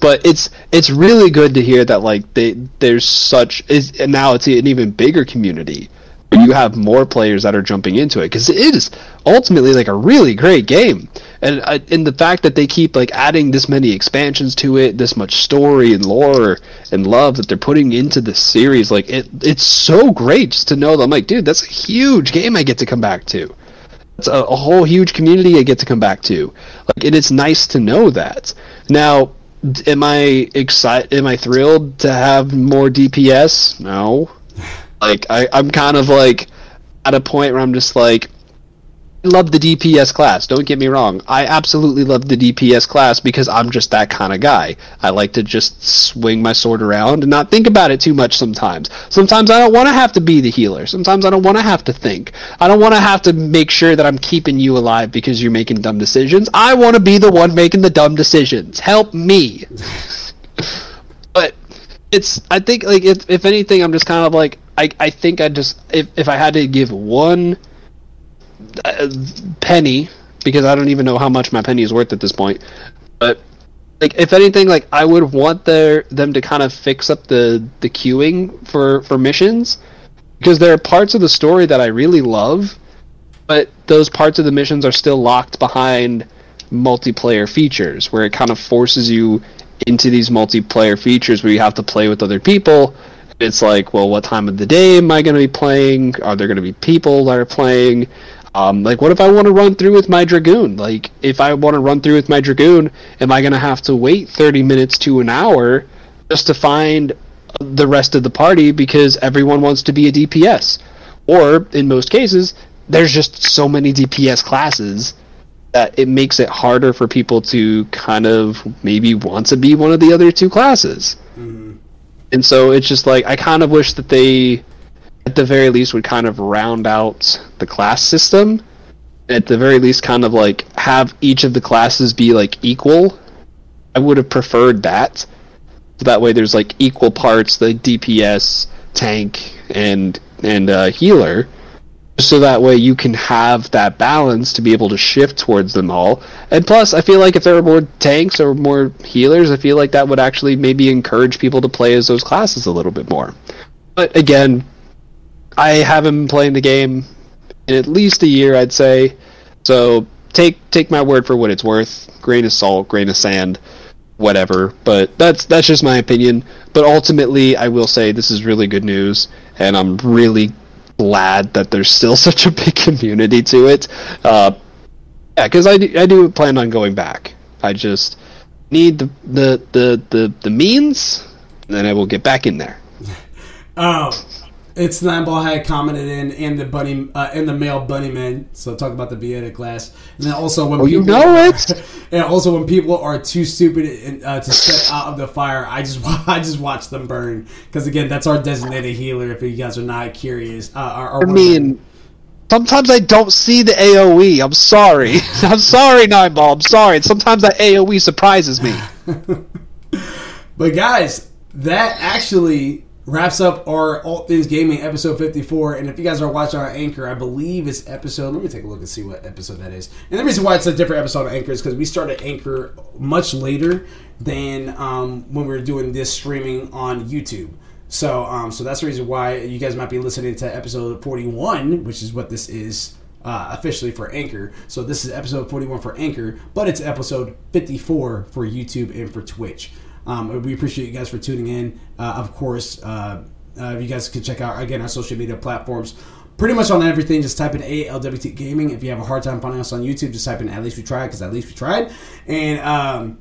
But it's really good to hear that like and now it's an even bigger community where you have more players that are jumping into it, because it is ultimately like a really great game, and the fact that they keep like adding this many expansions to it, this much story and lore and love that they're putting into this series, like it's so great just to know that I'm like, dude, that's a huge game I get to come back to. It's a whole huge community I get to come back to. Like, and it's nice to know that. Now, am I thrilled to have more DPS? No. Like, I'm kind of, like, at a point where I'm just like, I love the DPS class. Don't get me wrong. I absolutely love the DPS class because I'm just that kind of guy. I like to just swing my sword around and not think about it too much sometimes. Sometimes I don't want to have to be the healer. Sometimes I don't want to have to think. I don't want to have to make sure that I'm keeping you alive because you're making dumb decisions. I want to be the one making the dumb decisions. Help me. But it's, I think, like, if anything, I'm just kind of like, I think I just, if I had to give one penny, because I don't even know how much my penny is worth at this point, but like if anything, like I would want them to kind of fix up the queuing for missions, because there are parts of the story that I really love, but those parts of the missions are still locked behind multiplayer features, where it kind of forces you into these multiplayer features where you have to play with other people. It's like, well, what time of the day am I going to be playing? Are there going to be people that are playing? Like, what if I want to run through with my Dragoon? Like, if I want to run through with my Dragoon, am I going to have to wait 30 minutes to an hour just to find the rest of the party because everyone wants to be a DPS? Or, in most cases, there's just so many DPS classes that it makes it harder for people to kind of maybe want to be one of the other two classes. Mm-hmm. And so it's just like, I kind of wish that they, at the very least, would kind of round out the class system. At the very least, kind of like have each of the classes be like equal. I would have preferred that. So that way there's like equal parts, the DPS, tank, and healer. So that way you can have that balance to be able to shift towards them all. And plus, I feel like if there were more tanks or more healers, I feel like that would actually maybe encourage people to play as those classes a little bit more. But again, I haven't been playing the game in at least a year, I'd say. So take my word for what it's worth. Grain of salt, grain of sand, whatever. But that's just my opinion. But ultimately, I will say this is really good news, and I'm really glad that there's still such a big community to it, because I do plan on going back. I just need the means, and then I will get back in there. It's Nine Ball had commented in the bunny in the male bunny man. So talk about the Vieta class, and then also when people, you know it, and also when people are too stupid to step out of the fire, I just watch them burn, because again, that's our designated healer. If you guys are not curious, I mean, sometimes I don't see the AOE. I'm sorry, Nine Ball. I'm sorry. Sometimes that AOE surprises me. But guys, that actually wraps up our All Things Gaming episode 54, and if you guys are watching on Anchor, I believe it's episode, let me take a look and see what episode that is. And the reason why it's a different episode on Anchor is because we started Anchor much later than when we were doing this streaming on YouTube. So that's the reason why you guys might be listening to episode 41, which is what this is officially for Anchor. So this is episode 41 for Anchor, but it's episode 54 for YouTube and for Twitch. We appreciate you guys for tuning in. Of course, You guys can check out, again, our social media platforms. Pretty much on everything, just type in ALWT Gaming. If you have a hard time finding us on YouTube, just type in At Least We Tried, because At Least We Tried. And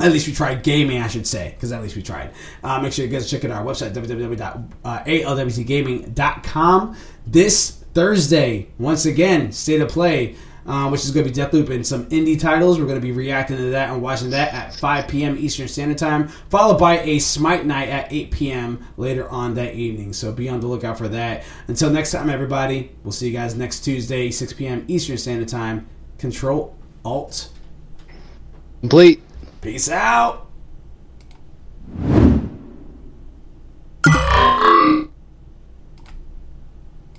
At Least We Tried Gaming, I should say, because At Least We Tried. Make sure you guys check out our website, www.alwtgaming.com. This Thursday, once again, State of Play, which is going to be Deathloop and some indie titles. We're going to be reacting to that and watching that at 5 p.m. Eastern Standard Time, followed by a Smite Night at 8 p.m. later on that evening. So be on the lookout for that. Until next time, everybody, we'll see you guys next Tuesday, 6 p.m. Eastern Standard Time. Control, Alt. Complete. Peace out.